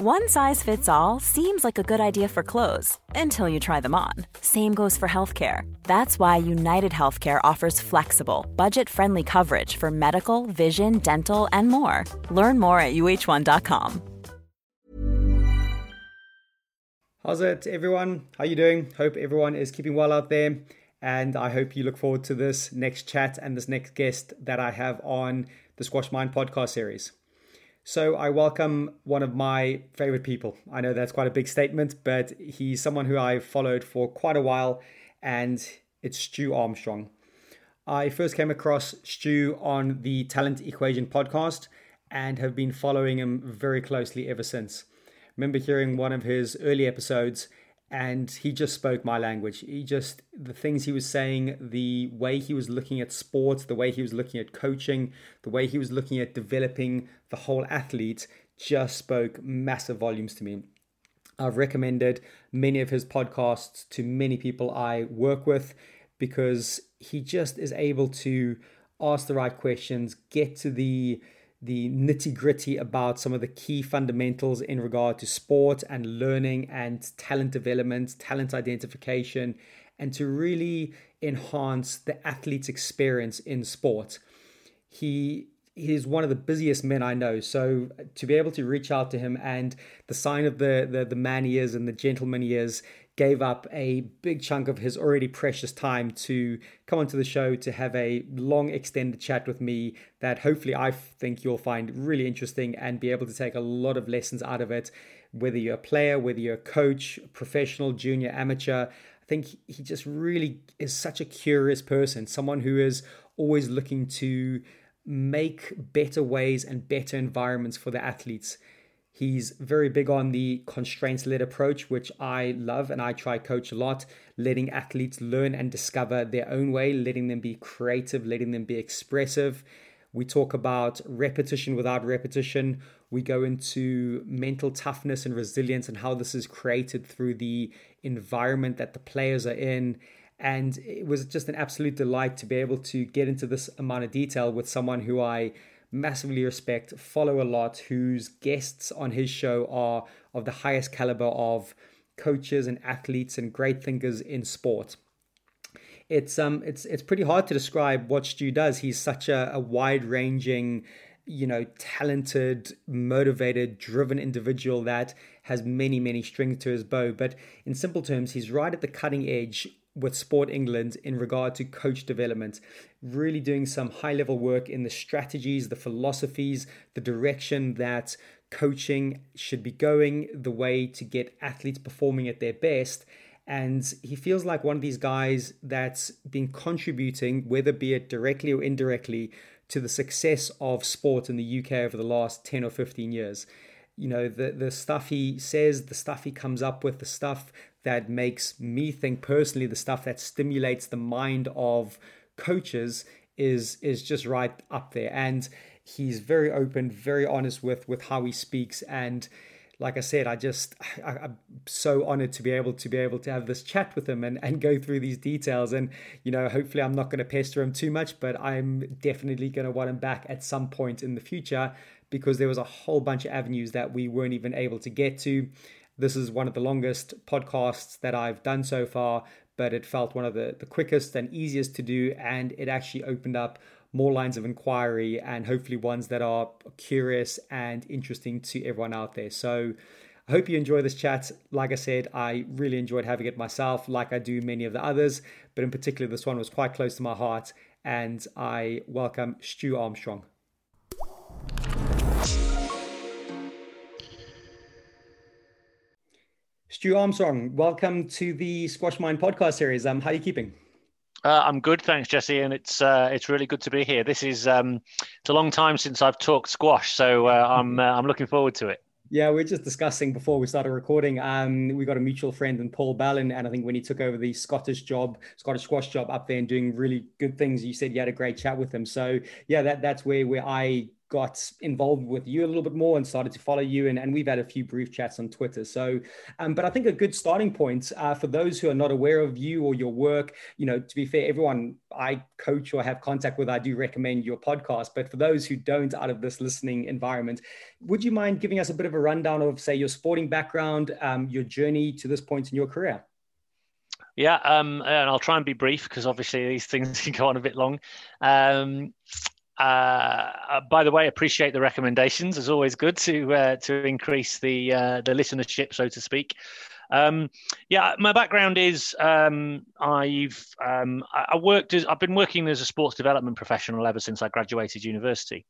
One size fits all seems like a good idea for clothes until you try them on. Same goes for healthcare. That's why United Healthcare offers flexible, budget-friendly coverage for medical, vision, dental, and more. Learn more at uh1.com. How's it, everyone? How you doing? Hope everyone is keeping well out there. And I hope you look forward to this next chat and this next guest that I have on the Squash Mind podcast series. So I welcome one of my favorite people. I know that's quite a big statement, but he's someone who I've followed for quite a while, and it's Stu Armstrong. I first came across Stu on the Talent Equation podcast and have been following him very closely ever since. I remember hearing one of his early episodes, and he just spoke my language. The things he was saying, the way he was looking at sports, the way he was looking at coaching, the way he was looking at developing the whole athlete just spoke massive volumes to me. I've recommended many of his podcasts to many people I work with because he just is able to ask the right questions, get to the nitty-gritty about some of the key fundamentals in regard to sport and learning and talent development, talent identification, and to really enhance the athlete's experience in sport. He is one of the busiest men I know, so to be able to reach out to him and the sign of the man he is and the gentleman he is, gave up a big chunk of his already precious time to come onto the show to have a long extended chat with me that hopefully I think you'll find really interesting and be able to take a lot of lessons out of it. Whether you're a player, whether you're a coach, professional, junior, amateur, I think he just really is such a curious person, someone who is always looking to make better ways and better environments for the athletes. He's very big on the constraints-led approach, which I love and I try coach a lot, letting athletes learn and discover their own way, letting them be creative, letting them be expressive. We talk about repetition without repetition. We go into mental toughness and resilience and how this is created through the environment that the players are in. And it was just an absolute delight to be able to get into this amount of detail with someone who I massively respect, follow a lot, whose guests on his show are of the highest caliber of coaches and athletes and great thinkers in sport. it's pretty hard to describe what Stu does. He's such a wide-ranging, talented, motivated, driven individual that has many, many strings to his bow. But in simple terms, he's right at the cutting edge with Sport England in regard to coach development, really doing some high-level work in the strategies, the philosophies, the direction that coaching should be going, the way to get athletes performing at their best. And he feels like one of these guys that's been contributing, whether be it directly or indirectly, to the success of sport in the UK over the last 10 or 15 years. The stuff he says, the stuff he comes up with, the stuff that makes me think personally, the stuff that stimulates the mind of coaches is just right up there. And he's very open, very honest with how he speaks. And like I said, I'm so honored to be able to have this chat with him and go through these details. And, hopefully I'm not going to pester him too much, but I'm definitely going to want him back at some point in the future, because there was a whole bunch of avenues that we weren't even able to get to. This is one of the longest podcasts that I've done so far, but it felt one of the quickest and easiest to do. And it actually opened up more lines of inquiry, and hopefully ones that are curious and interesting to everyone out there. So I hope you enjoy this chat. Like I said, I really enjoyed having it myself, like I do many of the others, but in particular, this one was quite close to my heart, and I welcome Stu Armstrong. Stu Armstrong, welcome to the Squash Mind podcast series. How are you keeping? I'm good, thanks, Jesse, and it's really good to be here. This is it's a long time since I've talked squash, so I'm looking forward to it. Yeah, we're just discussing before we started recording. We got a mutual friend in Paul Ballin, and I think when he took over the Scottish squash job up there and doing really good things, you said you had a great chat with him. So yeah, that's where I got involved with you a little bit more and started to follow you. And we've had a few brief chats on Twitter. So, but I think a good starting point for those who are not aware of you or your work, to be fair, everyone I coach or have contact with, I do recommend your podcast. But for those who don't out of this listening environment, would you mind giving us a bit of a rundown of, say, your sporting background, your journey to this point in your career? Yeah, and I'll try and be brief because obviously these things can go on a bit long. By the way, appreciate the recommendations. It's always good to increase the listenership, so to speak. My background is I've been working as a sports development professional ever since I graduated university.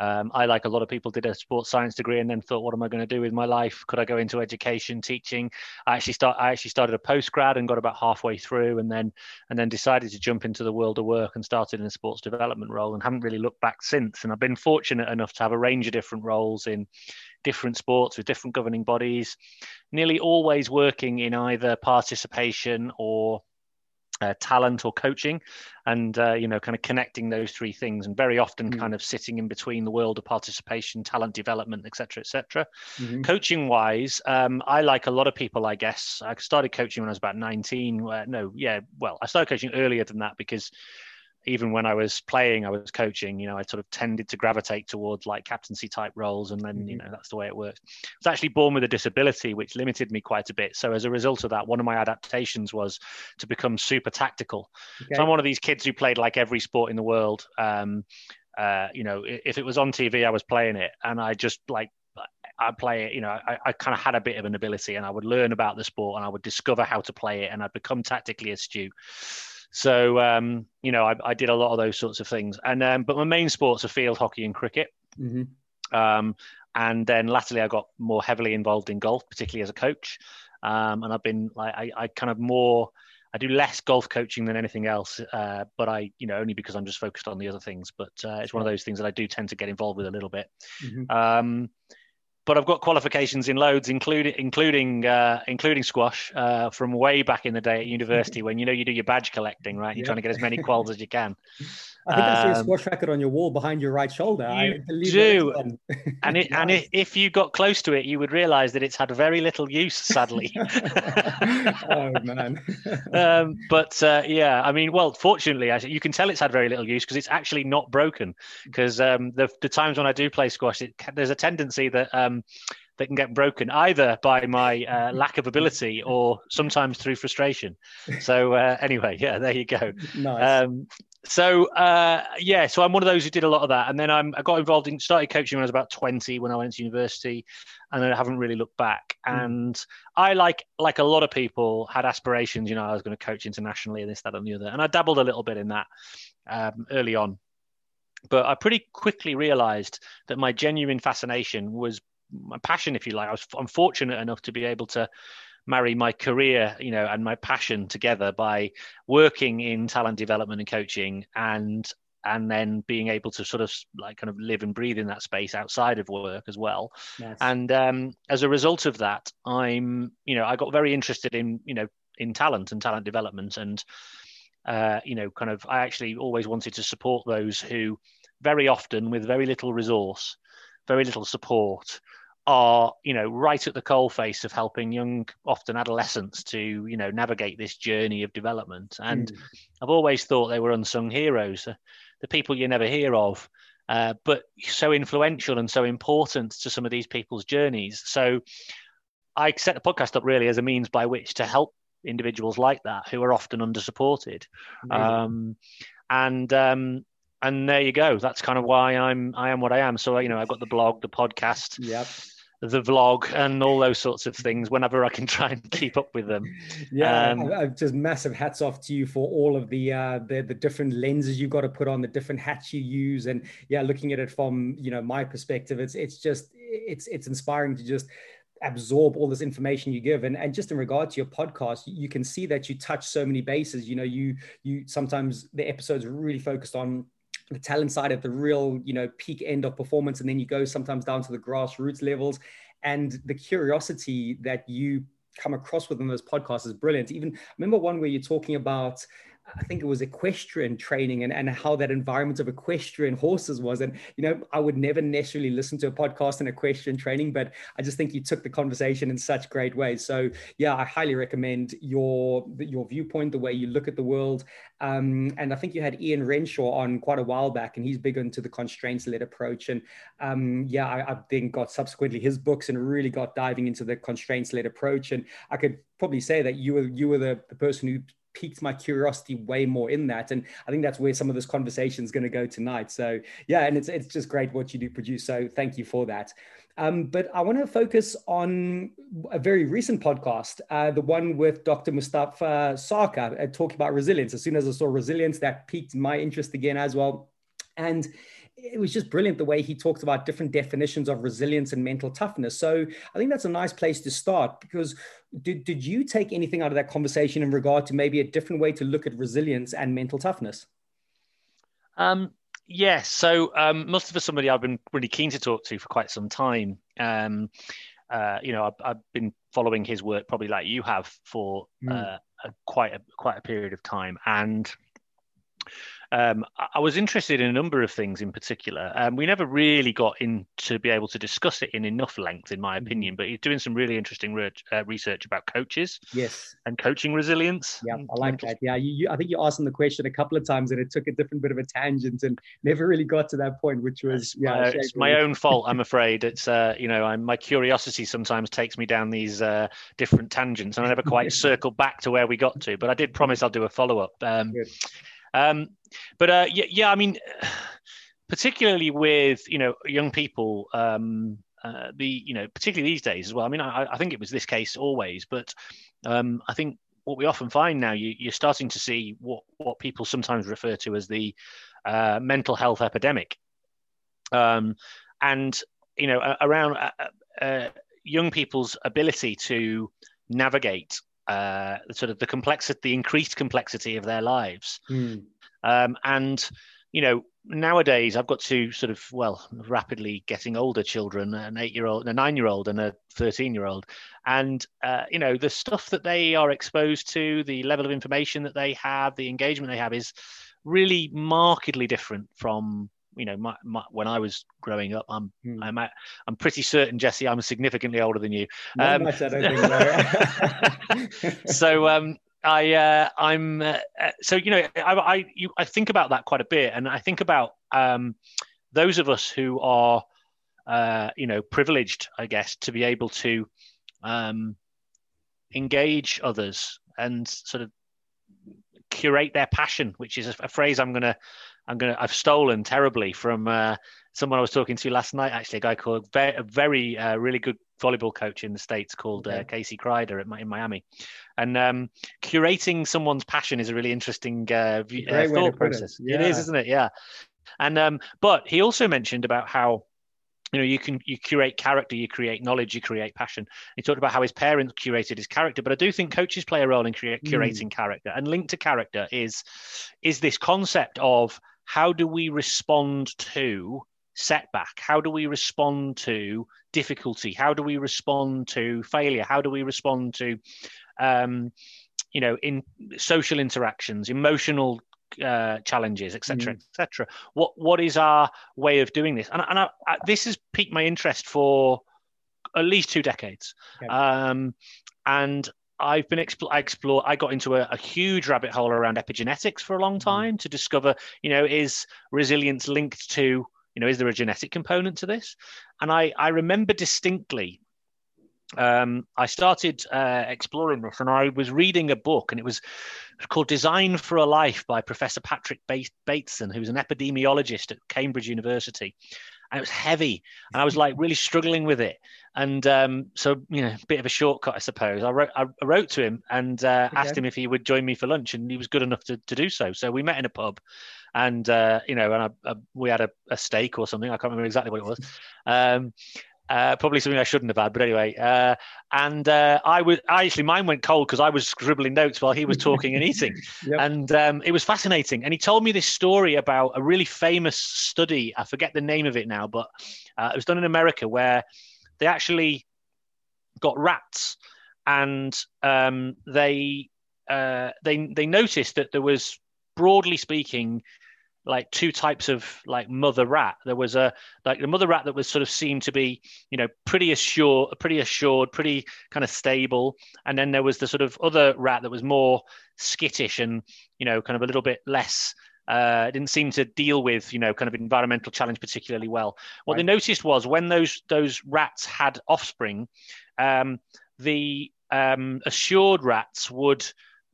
I, like a lot of people, did a sports science degree and then thought, what am I going to do with my life? Could I go into education, teaching? I actually started a postgrad and got about halfway through, and then decided to jump into the world of work and started in a sports development role and haven't really looked back since. And I've been fortunate enough to have a range of different roles in different sports with different governing bodies, nearly always working in either participation or talent or coaching, and kind of connecting those three things, and very often kind of sitting in between the world of participation, talent development, etc. Mm-hmm. Coaching wise, I, like a lot of people, I guess, I started coaching when I was about 19. I started coaching earlier than that, because even when I was playing, I was coaching. I sort of tended to gravitate towards like captaincy type roles. And then, that's the way it worked. I was actually born with a disability, which limited me quite a bit. So as a result of that, one of my adaptations was to become super tactical. Okay. So I'm one of these kids who played like every sport in the world. If it was on TV, I was playing it. And I just I kind of had a bit of an ability, and I would learn about the sport and I would discover how to play it, and I'd become tactically astute. So, I did a lot of those sorts of things. And but my main sports are field hockey and cricket. Mm-hmm. And then latterly, I got more heavily involved in golf, particularly as a coach. And I've been like, I do less golf coaching than anything else. But I, only because I'm just focused on the other things. But it's one of those things that I do tend to get involved with a little bit. Mm-hmm. But I've got qualifications in loads, including squash from way back in the day at university when, you do your badge collecting, right? You're trying to get as many quals as you can. I think I see a squash racket on your wall behind your right shoulder. You do. And if you got close to it, you would realize that it's had very little use, sadly. Oh, man. Fortunately, you can tell it's had very little use because it's actually not broken. Because the times when I do play squash, there's a tendency that that can get broken either by my lack of ability or sometimes through frustration. So anyway, yeah, there you go. Nice. So I'm one of those who did a lot of that. And then I got involved in, started coaching when I was about 20 when I went to university, and then I haven't really looked back. And I, like a lot of people, had aspirations, you know, I was going to coach internationally and this, that, and the other. And I dabbled a little bit in that early on. But I pretty quickly realized that my genuine fascination was my passion, if you like. I'm fortunate enough to be able to marry my career, you know, and my passion together by working in talent development and coaching, and then being able to sort of like kind of live and breathe in that space outside of work as well. Yes. And as a result of that, I got very interested in talent and talent development, and I actually always wanted to support those who very often, with very little resource, very little support, are, you know, right at the coalface of helping young, often adolescents, to, you know, navigate this journey of development. And I've always thought they were unsung heroes, the people you never hear of, but so influential and so important to some of these people's journeys. So I set the podcast up really as a means by which to help individuals like that who are often under-supported. And there you go. That's kind of why I am what I am. So, you know, I've got the blog, the podcast, the vlog, and all those sorts of things whenever I can try and keep up with them. I've just massive hats off to you for all of the different lenses you've got to put on, the different hats you use. And yeah, looking at it from, you know, my perspective, it's just inspiring to just absorb all this information you give. And just in regard to your podcast, you can see that you touch so many bases. You know, you sometimes the episodes are really focused on the talent side at the real, you know, peak end of performance. And then you go sometimes down to the grassroots levels, and the curiosity that you come across within those podcasts is brilliant. Even remember one where you're talking about, I think it was equestrian training and how that environment of equestrian horses was. And, you know, I would never necessarily listen to a podcast in equestrian training, but I just think you took the conversation in such great ways. So yeah, I highly recommend your viewpoint, the way you look at the world. And I think you had Ian Renshaw on quite a while back, and he's big into the constraints-led approach. And I then got subsequently his books and really got diving into the constraints-led approach. And I could probably say that you were the person who piqued my curiosity way more in that. And I think that's where some of this conversation is going to go tonight. So yeah, and it's just great what you do produce. So thank you for that. But I want to focus on a very recent podcast, the one with Dr. Mustafa Sarkar, talking about resilience. As soon as I saw resilience, that piqued my interest again as well. And it was just brilliant the way he talked about different definitions of resilience and mental toughness. So I think that's a nice place to start, because did you take anything out of that conversation in regard to maybe a different way to look at resilience and mental toughness? Yes. So Mustafa is somebody I've been really keen to talk to for quite some time. I've been following his work probably like you have for quite a period of time. And I was interested in a number of things in particular. We never really got in to be able to discuss it in enough length, in my opinion, but he's doing some really interesting research about coaches. Yes. And coaching resilience. Yeah, I like that. Yeah, I think you asked him the question a couple of times and it took a different bit of a tangent and never really got to that point, which was... it's my own fault, I'm afraid. It's, my curiosity sometimes takes me down these different tangents, and I never quite circle back to where we got to, but I did promise I'll do a follow-up. Particularly with, you know, young people, particularly these days as well. I mean, I think it was this case always, but I think what we often find now, you're starting to see what people sometimes refer to as the mental health epidemic. Around young people's ability to navigate sort of the increased complexity of their lives. And, you know, nowadays I've got two sort of, well, rapidly getting older children, an 8-year-old, a 9-year-old and a 13-year-old. And, the stuff that they are exposed to, the level of information that they have, the engagement they have is really markedly different from, you know, when I was growing up. I'm pretty certain, Jesse, I'm significantly older than you. So I think about that quite a bit, and I think about those of us who are privileged, I guess, to be able to engage others and sort of curate their passion, which is a phrase I've stolen terribly from someone I was talking to last night, actually, a guy called a very really good volleyball coach in the States called Casey Kreider in Miami. And curating someone's passion is a really interesting thought process. Yeah. It is, isn't it? Yeah. And but he also mentioned about how, you curate character, you create knowledge, you create passion. He talked about how his parents curated his character, but I do think coaches play a role in curating character. And linked to character is this concept of how do we respond to setback? How do we respond to difficulty? How do we respond to failure? How do we respond to, in social interactions, emotional challenges, etc. What is our way of doing this? And this has piqued my interest for at least 2 decades. Okay. And I've been I got into a huge rabbit hole around epigenetics for a long time to discover, is resilience linked to, is there a genetic component to this? And I remember distinctly, I started exploring this, and I was reading a book, and it was called Design for a Life by Professor Patrick Bateson, who's an epidemiologist at Cambridge University. And it was heavy, and I was really struggling with it. And a bit of a shortcut, I suppose. I wrote to him and asked him if he would join me for lunch, and he was good enough to do so. So we met in a pub, and we had a steak or something. I can't remember exactly what it was. Probably something I shouldn't have had, but anyway. Mine went cold because I was scribbling notes while he was talking and eating. Yep. And it was fascinating. And he told me this story about a really famous study. I forget the name of it now, but it was done in America, where they actually got rats, and they noticed that there was, broadly speaking, two types of mother rat. There was the mother rat that was sort of seemed to be, pretty assured, pretty kind of stable. And then there was the sort of other rat that was more skittish and, kind of a little bit less, didn't seem to deal with, kind of environmental challenge particularly well. What they noticed was when those rats had offspring, the assured rats would,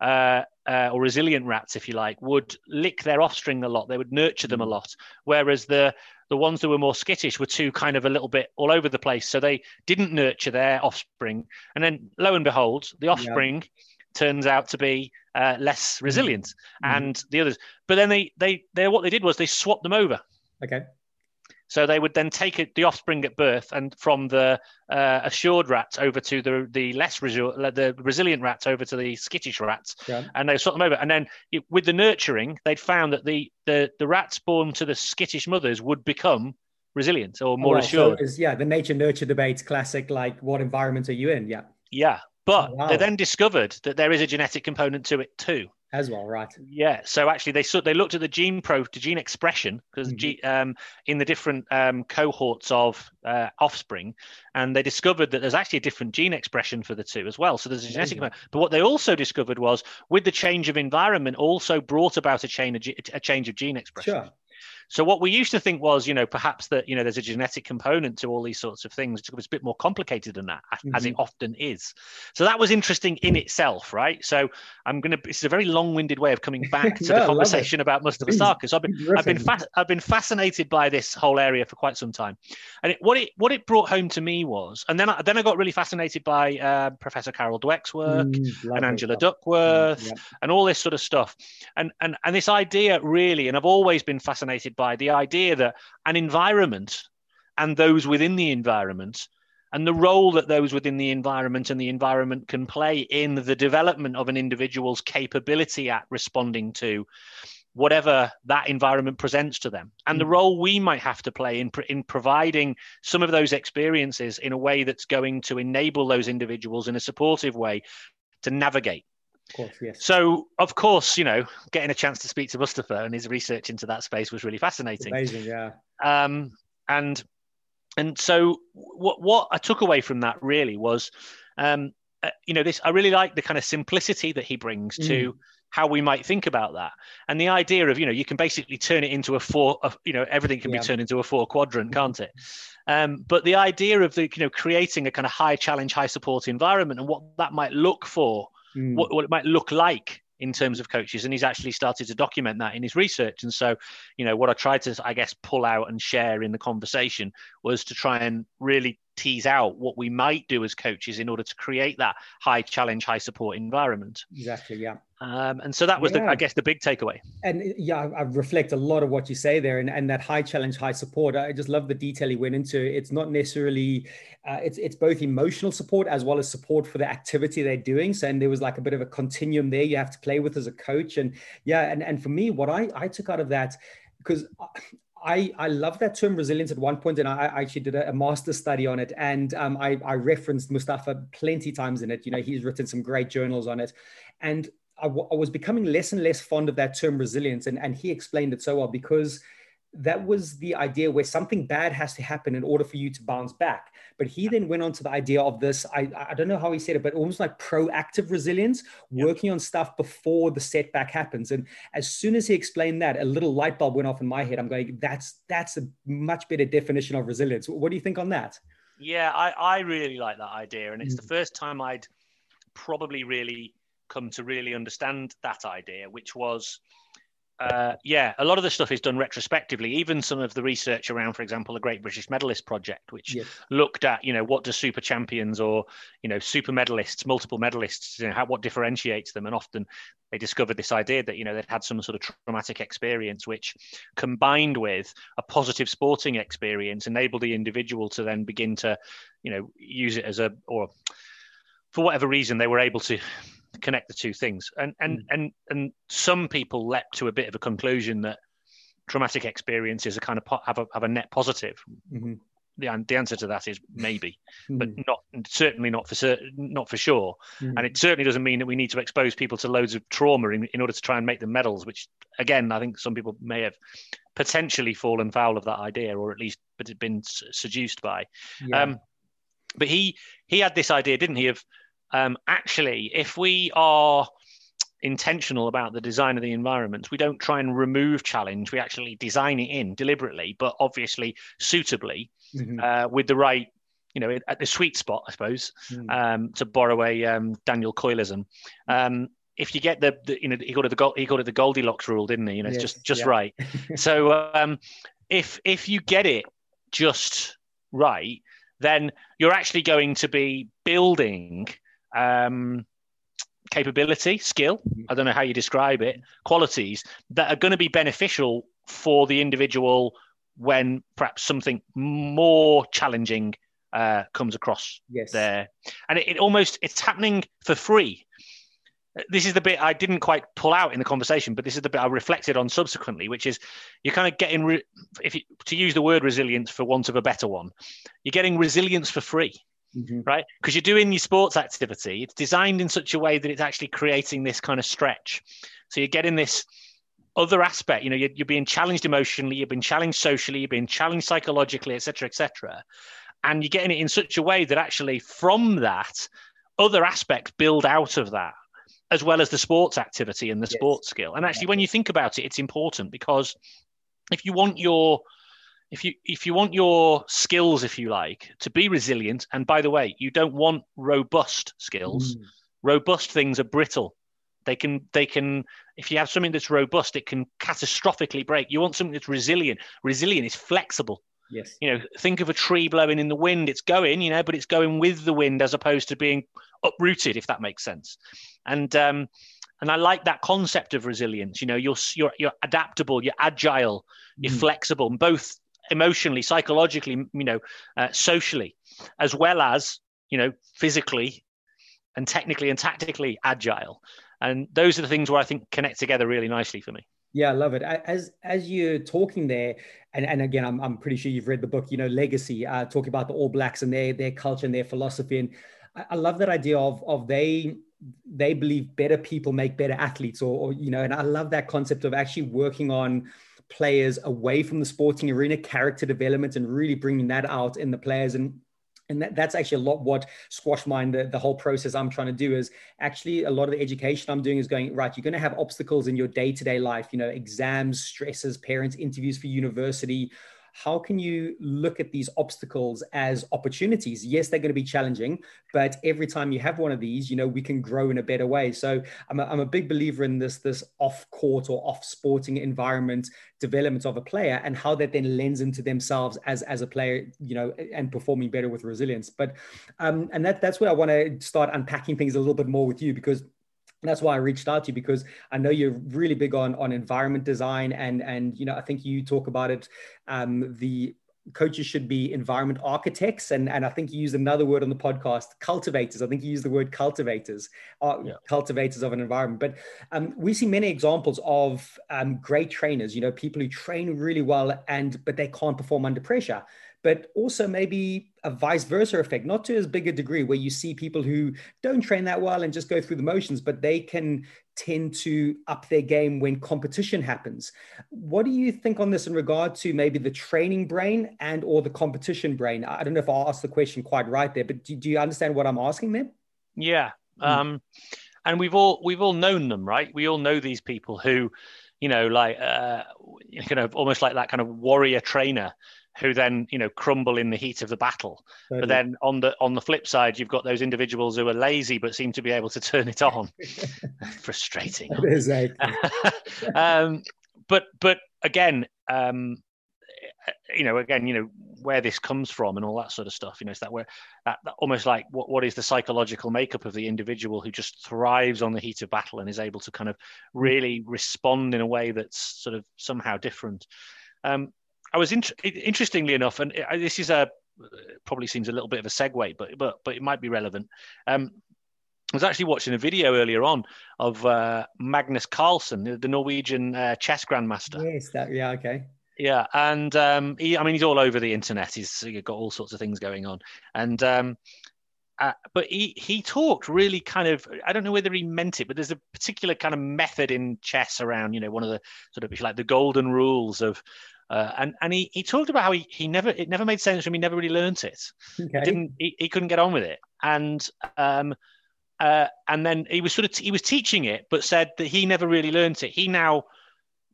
or resilient rats, if you like, would lick their offspring a lot. They would nurture them a lot, whereas the ones that were more skittish were too kind of a little bit all over the place. So they didn't nurture their offspring. And then, lo and behold, the offspring turns out to be less resilient and the others. But then they what they did was they swapped them over. Okay. So they would then take the offspring at birth and from the assured rats over to the resilient rats over to the skittish rats, and they sort them over. And then with the nurturing, they'd found that the rats born to the skittish mothers would become resilient or more assured. So the nature-nurture debate's classic, what environment are you in? Yeah. Yeah. But they then discovered that there is a genetic component to it too. As well, right? Yeah. So actually, they looked at the gene expression because in the different cohorts of offspring, and they discovered that there's actually a different gene expression for the two as well. So there's a genetic amount. But what they also discovered was with the change of environment also brought about a change of gene expression. Sure. So what we used to think was, perhaps that, there's a genetic component to all these sorts of things. It's a bit more complicated than that, as it often is. So that was interesting in itself, right? So it's a very long-winded way of coming back to the conversation about Mustafa Sarkar. So I've been fascinated by this whole area for quite some time. And what it brought home to me was, and then I got really fascinated by Professor Carol Dweck's work and Angela Duckworth and all this sort of stuff. And this idea really, and I've always been fascinated by the idea that an environment and those within the environment and the role that those within the environment and the environment can play in the development of an individual's capability at responding to whatever that environment presents to them, and the role we might have to play in providing some of those experiences in a way that's going to enable those individuals in a supportive way to navigate. Of course, yes. So, of course, getting a chance to speak to Mustafa and his research into that space was really fascinating. Amazing, yeah. And so what I took away from that really was, this. I really like the kind of simplicity that he brings to how we might think about that. And the idea of, you know, you can basically turn it into everything can be turned into a four quadrant, can't it? But the idea of creating a kind of high challenge, high support environment and what that might look for, what it might look like in terms of coaches. And he's actually started to document that in his research. And so, you know, what I tried to, I guess, pull out and share in the conversation was to try and really tease out what we might do as coaches in order to create that high challenge, high support environment. Exactly. Yeah. And so that was, I guess, the big takeaway. And I reflect a lot of what you say there, and that high challenge, high support. I just love the detail he went into. It's not necessarily, it's both emotional support as well as support for the activity they're doing. So, and there was like a bit of a continuum there you have to play with as a coach. And and for me, what I took out of that, because I love that term resilience at one point, and I actually did a master's study on it, and I referenced Mustafa plenty times in it. You know, he's written some great journals on it, and I was becoming less and less fond of that term resilience, and he explained it so well, because that was the idea where something bad has to happen in order for you to bounce back. But he then went on to the idea of this, I don't know how he said it, but almost like proactive resilience, working on stuff before the setback happens. And as soon as he explained that, a little light bulb went off in my head. I'm going, that's a much better definition of resilience. What do you think on that? Yeah, I really like that idea. And it's the first time I'd probably really come to really understand that idea, which was, a lot of the stuff is done retrospectively, even some of the research around, for example, the Great British Medalist Project, which looked at, what do super champions or, super medalists, multiple medalists, what differentiates them? And often they discovered this idea that, they'd had some sort of traumatic experience, which combined with a positive sporting experience enabled the individual to then begin to, use it as or for whatever reason, they were able to connect the two things, and some people leapt to a bit of a conclusion that traumatic experiences are kind of have a net positive. The answer to that is maybe, but not for sure. And it certainly doesn't mean that we need to expose people to loads of trauma in order to try and make them medals, which again I think some people may have potentially fallen foul of that idea, or at least but had been seduced by. But he had this idea, didn't he, of actually, if we are intentional about the design of the environment, we don't try and remove challenge. We actually design it in deliberately, but obviously suitably, with the right, at the sweet spot, I suppose, to borrow a Daniel Coyleism. If you get he called it the Goldilocks rule, didn't he? It's just right. So if you get it just right, then you're actually going to be building capability, skill, I don't know how you describe it, qualities that are going to be beneficial for the individual when perhaps something more challenging comes across there. And it's happening for free. This is the bit I didn't quite pull out in the conversation, but this is the bit I reflected on subsequently, which is you're kind of getting, to use the word resilience for want of a better one, you're getting resilience for free. Right? Because you're doing your sports activity. It's designed in such a way that it's actually creating this kind of stretch. So you're getting this other aspect, you're being challenged emotionally, you're being challenged socially, you're being challenged psychologically, et cetera, and you're getting it in such a way that actually from that, other aspects build out of that, as well as the sports activity and the sports skill. And actually, when you think about it, it's important, because if you want your skills, if you like, to be resilient, and by the way, you don't want robust skills. Robust things are brittle. They can. If you have something that's robust, it can catastrophically break. You want something that's resilient. Resilient is flexible. Yes. Think of a tree blowing in the wind. It's going, but it's going with the wind as opposed to being uprooted, if that makes sense. And I like that concept of resilience. You're adaptable, you're agile, you're flexible, both emotionally, psychologically, socially, as well as, physically and technically and tactically agile. And those are the things where I think connect together really nicely for me. Yeah, I love it. As you're talking there, and again, I'm pretty sure you've read the book, Legacy, talking about the All Blacks and their culture and their philosophy. And I love that idea of they believe better people make better athletes, or and I love that concept of actually working on players away from the sporting arena, character development, and really bringing that out in the players. And And that's actually a lot what Squash Mind, the whole process I'm trying to do is actually a lot of the education I'm doing is going, right, you're going to have obstacles in your day-to-day life, you know, exams, stresses, parents, interviews for university. How can you look at these obstacles as opportunities? Yes, they're going to be challenging, but every time you have one of these, you know, we can grow in a better way. So I'm a big believer in this off-court or off-sporting environment development of a player and how that then lends into themselves as a player, you know, and performing better with resilience. But, and that's where I want to start unpacking things a little bit more with you, because that's why I reached out to you, because I know you're really big on environment design and, you know, I think you talk about it. The coaches should be environment architects. And I think you used another word on the podcast, cultivators. I think you used the word cultivators, cultivators of an environment. But we see many examples of great trainers, you know, people who train really well but they can't perform under pressure. But also maybe a vice versa effect, not to as big a degree, where you see people who don't train that well and just go through the motions, but they can tend to up their game when competition happens. What do you think on this in regard to maybe the training brain and or the competition brain? I don't know if I'll ask the question quite right there, but do you understand what I'm asking there? Yeah. And we've all known them, right? We all know these people who, you know, like, you know, almost like that kind of warrior trainer, who then, you know, crumble in the heat of the battle. Totally. But then on the flip side, you've got those individuals who are lazy but seem to be able to turn it on. Frustrating. Exactly. But again, you know where this comes from and all that sort of stuff. You know, it's that where that almost like what is the psychological makeup of the individual who just thrives on the heat of battle and is able to kind of really respond in a way that's sort of somehow different. I was interestingly enough, and this is probably seems a little bit of a segue, but it might be relevant. I was actually watching a video earlier on of Magnus Carlsen, the Norwegian chess grandmaster. Yes, yeah, okay. Yeah, and he's all over the internet. He's got all sorts of things going on, and but he talked really kind of, I don't know whether he meant it, but there's a particular kind of method in chess around, you know, one of the sort of, if you like, the golden rules of. And he talked about how it never made sense for him. He never really learnt it. Okay. He couldn't get on with it. And and then he was he was teaching it, but said that he never really learnt it. He now,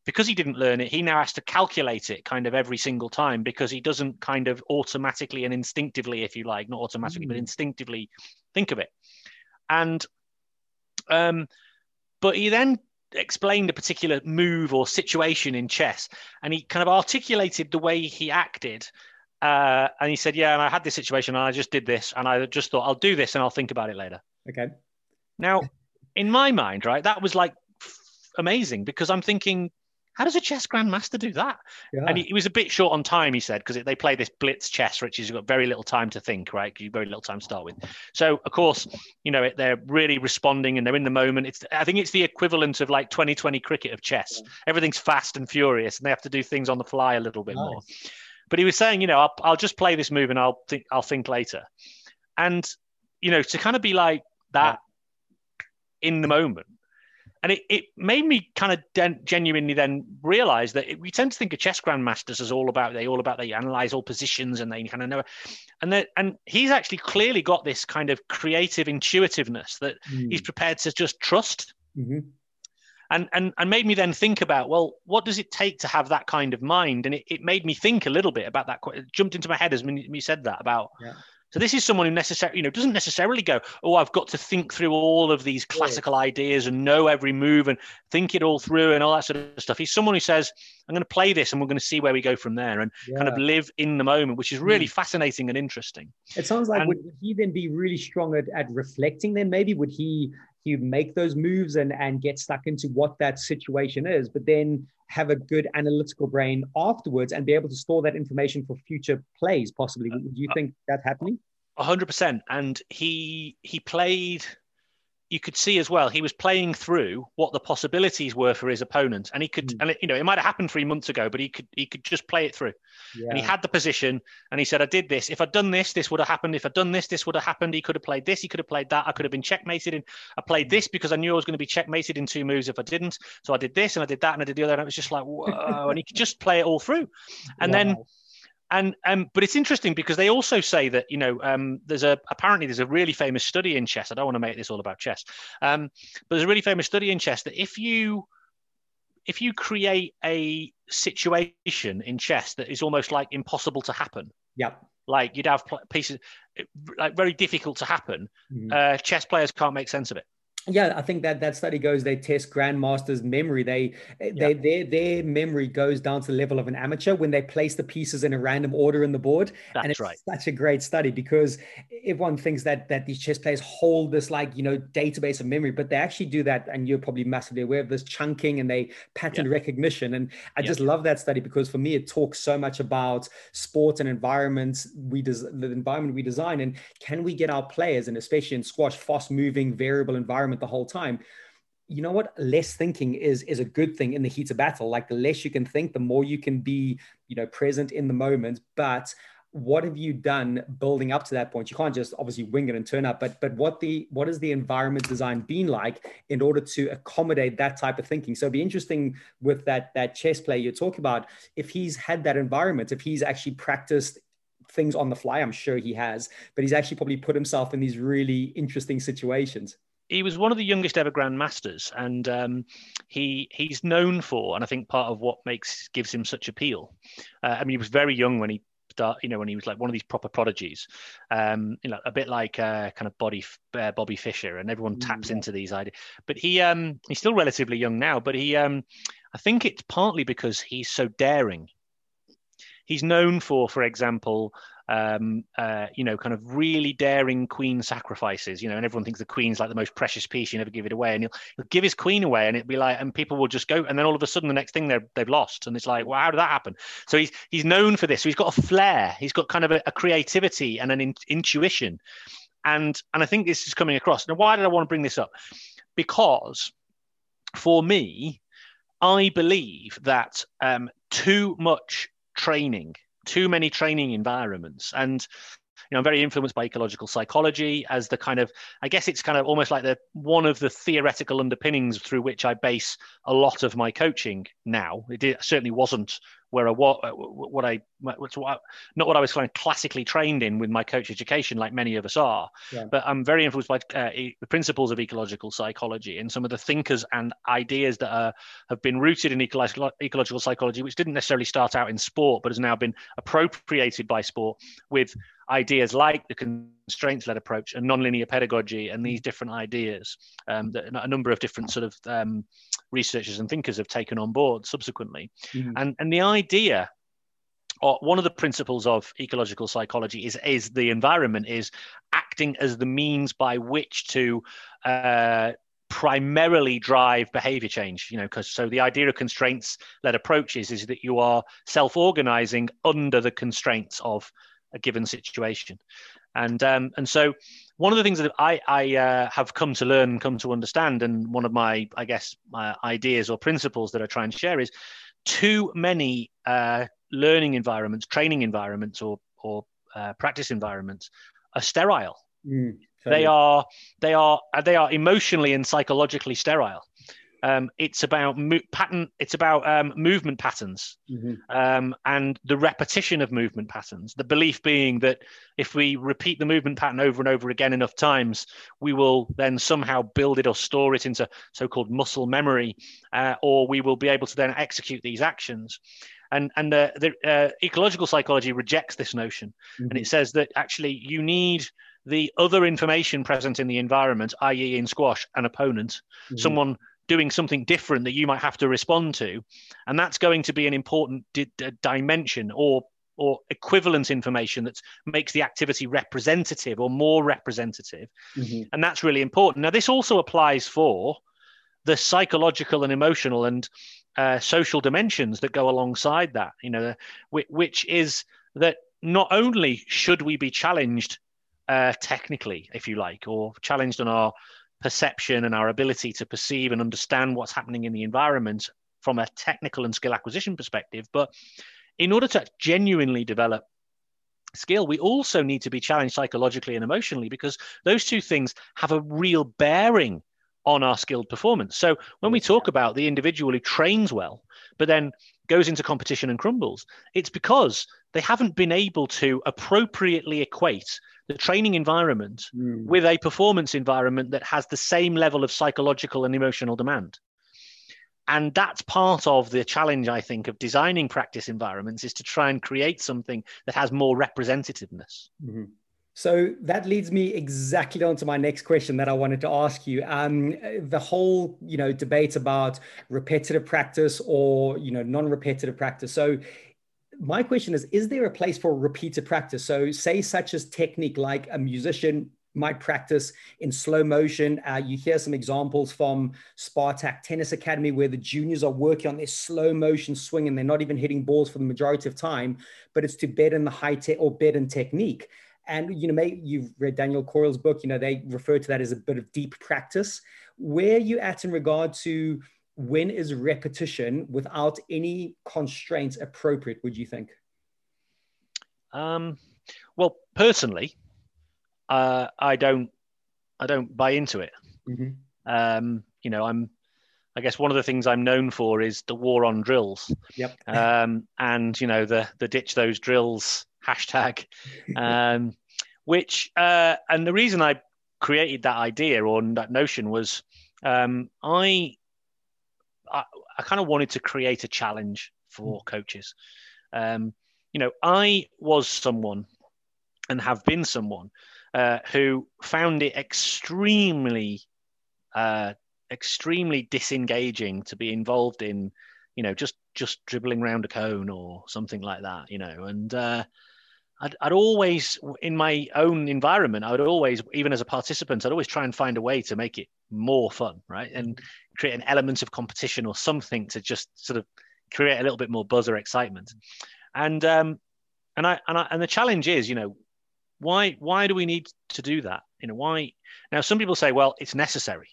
because he didn't learn it, he now has to calculate it kind of every single time, because he doesn't kind of automatically and instinctively, if you like, not automatically, but instinctively think of it. And but he then explained a particular move or situation in chess, and he kind of articulated the way he acted, and he said, yeah, and I had this situation and I just did this and I just thought I'll do this and I'll think about it later. Okay. Now in my mind, right, that was like amazing, because I'm thinking, how does a chess grandmaster do that? Yeah. And he was a bit short on time, he said, because they play this blitz chess, which is you've got very little time to think, right? You've very little time to start with. So, of course, you know, they're really responding and they're in the moment. I think it's the equivalent of like 2020 cricket of chess. Yeah. Everything's fast and furious, and they have to do things on the fly a little bit more. But he was saying, you know, I'll just play this move and I'll think later. And, you know, to kind of be like that in the moment. And it made me kind of genuinely then realize that we tend to think of chess grandmasters as they analyze all positions and they kind of know. And he's actually clearly got this kind of creative intuitiveness that he's prepared to just trust. Mm-hmm. And made me then think about, well, what does it take to have that kind of mind? And it made me think a little bit about that. It jumped into my head as we said that about. Yeah. So this is someone who doesn't necessarily go, oh, I've got to think through all of these classical ideas and know every move and think it all through and all that sort of stuff. He's someone who says, I'm going to play this and we're going to see where we go from there, and kind of live in the moment, which is really fascinating and interesting. It sounds like, would he then be really strong at reflecting then? Maybe would he make those moves and get stuck into what that situation is, but then have a good analytical brain afterwards and be able to store that information for future plays, possibly. Do you think that happening? 100%. And he played, you could see as well, he was playing through what the possibilities were for his opponent. And he could, and you know, it might have happened 3 months ago, but he could just play it through. Yeah. And he had the position and he said, I did this. If I'd done this, this would have happened. If I'd done this, this would have happened. He could have played this. He could have played that. I could have been checkmated. And I played this because I knew I was going to be checkmated in 2 moves if I didn't. So I did this and I did that and I did the other. And it was just like, whoa. And he could just play it all through. And then And but it's interesting because they also say that, you know, there's a really famous study in chess. I don't want to make this all about chess, but there's a really famous study in chess that if you create a situation in chess that is almost like impossible to happen, like you'd have pieces like very difficult to happen, chess players can't make sense of it. Yeah, I think that study goes, they test grandmasters' memory. Their memory goes down to the level of an amateur when they place the pieces in a random order in the board. That's right. Such a great study, because everyone thinks that these chess players hold this, like, you know, database of memory, but they actually do that. And you're probably massively aware of this, chunking, and they pattern recognition. And I just love that study, because for me, it talks so much about sport and environments. The environment we design, and can we get our players, and especially in squash, fast moving, variable environment, the whole time. You know what? Less thinking is a good thing in the heat of battle. Like, the less you can think, the more you can be, you know, present in the moment. But what have you done building up to that point? You can't just obviously wing it and turn up, but what is the environment design been like in order to accommodate that type of thinking? So it'd be interesting with that chess player you're talking about, if he's had that environment, if he's actually practiced things on the fly. I'm sure he has, but he's actually probably put himself in these really interesting situations. He was one of the youngest ever grandmasters, and he's known for, and I think part of what gives him such appeal. I mean, he was very young when he started, you know, when he was like one of these proper prodigies, you know, a bit like kind of Bobby Fischer, and everyone taps into these ideas. But he's still relatively young now. But I think it's partly because he's so daring. He's known for example, you know, kind of really daring queen sacrifices, you know, and everyone thinks the queen's like the most precious piece, you never give it away, and he'll give his queen away, and it'll be like, and people will just go, and then all of a sudden the next thing they've lost, and it's like, well, how did that happen? So he's known for this. So he's got a flair, he's got kind of a creativity and an intuition, and I think this is coming across. Now, why did I want to bring this up? Because for me, I believe that too much training, too many training environments, and, you know, I'm very influenced by ecological psychology as the kind of, I guess it's kind of almost like one of the theoretical underpinnings through which I base a lot of my coaching now. It certainly wasn't not what I was kind of classically trained in with my coach education, like many of us are, but I'm very influenced by the principles of ecological psychology and some of the thinkers and ideas that have been rooted in ecological psychology, which didn't necessarily start out in sport, but has now been appropriated by sport with ideas like the constraints-led approach and nonlinear pedagogy and these different ideas that a number of different sort of researchers and thinkers have taken on board subsequently. And the idea, or one of the principles of ecological psychology is the environment is acting as the means by which to primarily drive behavior change, you know, so the idea of constraints-led approaches is that you are self-organizing under the constraints of a given situation. And so one of the things that I have come to learn and come to understand, and one of my, I guess, my ideas or principles that I try and share is too many learning environments, training environments, or practice environments are sterile. They are emotionally and psychologically sterile. It's about pattern. It's about movement patterns and the repetition of movement patterns. The belief being that if we repeat the movement pattern over and over again enough times, we will then somehow build it or store it into so-called muscle memory, or we will be able to then execute these actions. And the ecological psychology rejects this notion, and it says that actually you need the other information present in the environment, i.e., in squash, an opponent, someone doing something different that you might have to respond to. And that's going to be an important dimension or equivalent information that makes the activity representative or more representative. And that's really important. Now, this also applies for the psychological and emotional and social dimensions that go alongside that, you know, which is that not only should we be challenged technically, if you like, or challenged on our perception and our ability to perceive and understand what's happening in the environment from a technical and skill acquisition perspective, but in order to genuinely develop skill, we also need to be challenged psychologically and emotionally, because those two things have a real bearing on our skilled performance. So when we talk about the individual who trains well, but then goes into competition and crumbles, it's because they haven't been able to appropriately equate the training environment with a performance environment that has the same level of psychological and emotional demand. And that's part of the challenge, I think, of designing practice environments, is to try and create something that has more representativeness. Mm-hmm. So that leads me exactly on to my next question that I wanted to ask you. The whole, debate about repetitive practice or, non-repetitive practice. So my question is there a place for repeated practice? So say such as technique, like a musician might practice in slow motion. You hear some examples from Spartak Tennis Academy where the juniors are working on their slow motion swing and they're not even hitting balls for the majority of time, but it's to bed in the high tech or bed in technique. And, maybe you've read Daniel Coyle's book, they refer to that as a bit of deep practice. Where are you at in regard to when is repetition without any constraints appropriate, would you think? Well, personally, I don't buy into it. Mm-hmm. I guess one of the things I'm known for is the war on drills. Yep. And the ditch those drills hashtag, which and the reason I created that idea or that notion was I kind of wanted to create a challenge for coaches. I was someone and have been someone who found it extremely disengaging to be involved in, just dribbling around a cone or something like that, and I'd always, in my own environment, I would always, even as a participant, I'd always try and find a way to make it more fun, right? And create an element of competition or something to just sort of create a little bit more buzz or excitement. And the challenge is, why do we need to do that? Why? Now, some people say, well, it's necessary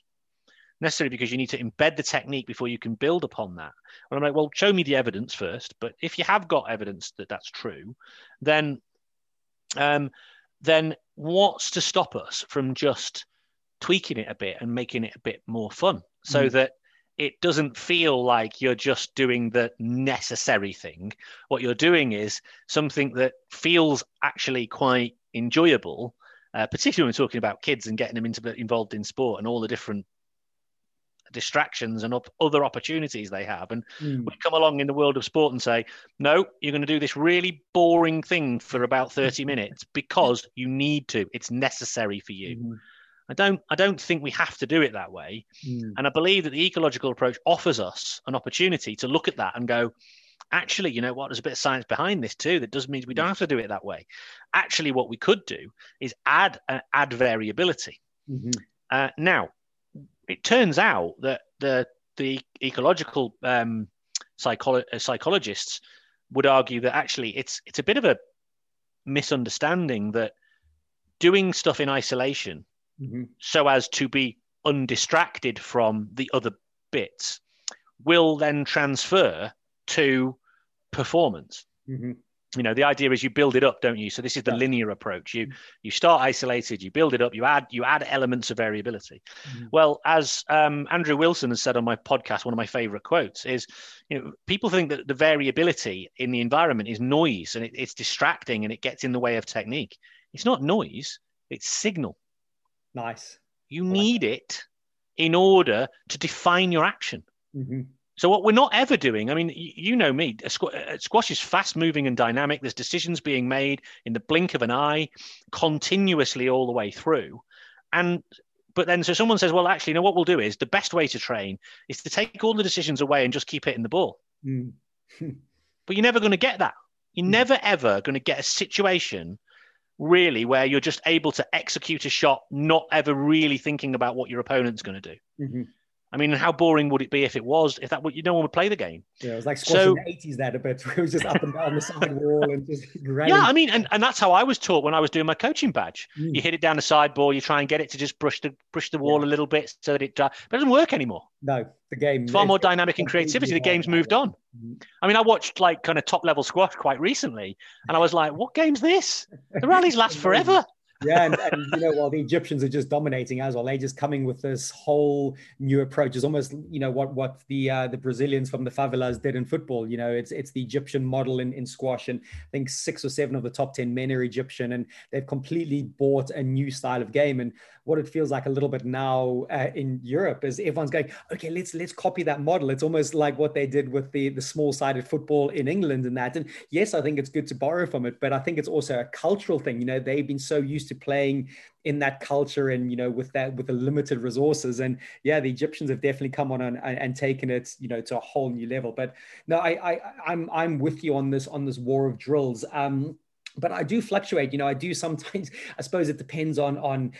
because you need to embed the technique before you can build upon that. And I'm like, well, show me the evidence first. But if you have got evidence that that's true, then what's to stop us from just tweaking it a bit and making it a bit more fun so that it doesn't feel like you're just doing the necessary thing. What you're doing is something that feels actually quite enjoyable, particularly when we're talking about kids and getting them involved in sport and all the different distractions and other opportunities they have. And we come along in the world of sport and say, no, you're going to do this really boring thing for about 30 minutes because you need to. It's necessary for you. I don't think we have to do it that way. And I believe that the ecological approach offers us an opportunity to look at that and go, actually, you know what, there's a bit of science behind this too. That doesn't mean we don't have to do it that way. Actually, what we could do is add variability. Now, it turns out that the ecological psychologists would argue that actually it's a bit of a misunderstanding that doing stuff in isolation so as to be undistracted from the other bits will then transfer to performance. The idea is you build it up, don't you? So this is the linear approach. You start isolated, you build it up, you add elements of variability. Well, as Andrew Wilson has said on my podcast, one of my favorite quotes is, people think that the variability in the environment is noise and it's distracting and it gets in the way of technique. It's not noise, it's signal. Nice. You need it in order to define your action. So what we're not ever doing, I mean, me, squash is fast moving and dynamic. There's decisions being made in the blink of an eye, continuously all the way through. So someone says, well, actually, what we'll do is the best way to train is to take all the decisions away and just keep hitting the ball. But you're never going to get that. You're never, ever going to get a situation really where you're just able to execute a shot, not ever really thinking about what your opponent's going to do. I mean, how boring would it be if it was, if that, no one would play the game. Yeah, it was like squash in the 80s, that a bit. It was just up and down the side wall and just grinding. Yeah, I mean, and that's how I was taught when I was doing my coaching badge. You hit it down the sideboard, you try and get it to just brush the wall a little bit so that it doesn't work anymore. No, the game. It's far more dynamic and creativity. The game's moved on. I mean, I watched kind of top level squash quite recently and I was like, what game's this? The rallies last forever. Yeah, and you know, while the Egyptians are just dominating as well, they're just coming with this whole new approach. It's almost, you know, what the Brazilians from the favelas did in football. You know, it's the Egyptian model in squash, and I think 6 or 7 of the top 10 men are Egyptian, and they've completely bought a new style of game. And what it feels like a little bit now in Europe is everyone's going, okay, let's copy that model. It's almost like what they did with the small-sided football in England and that. And yes, I think it's good to borrow from it, but I think it's also a cultural thing. You know, they've been so used to playing in that culture and, you know, with the limited resources. And yeah, the Egyptians have definitely come on and taken it, you know, to a whole new level. But no, I'm with you on this war of drills. But I do fluctuate, you know, I do sometimes, I suppose it depends on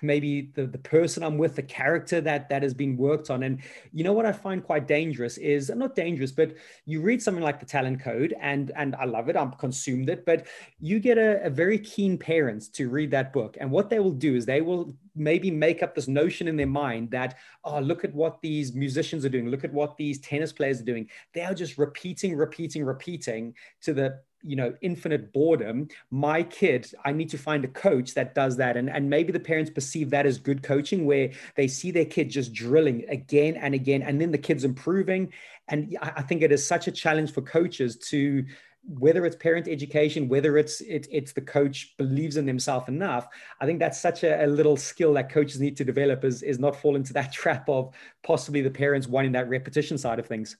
maybe the person I'm with, the character that has been worked on. And you know what I find quite dangerous is, not dangerous, but you read something like the Talent Code and I love it, I've consumed it, but you get a very keen parent to read that book. And what they will do is they will maybe make up this notion in their mind that, oh, look at what these musicians are doing. Look at what these tennis players are doing. They are just repeating to the, you know, infinite boredom. My kid, I need to find a coach that does that. And maybe the parents perceive that as good coaching, where they see their kid just drilling again and again, and then the kid's improving. And I think it is such a challenge for coaches to, whether it's parent education, whether it's the coach believes in themselves enough. I think that's such a little skill that coaches need to develop, is not fall into that trap of possibly the parents wanting that repetition side of things.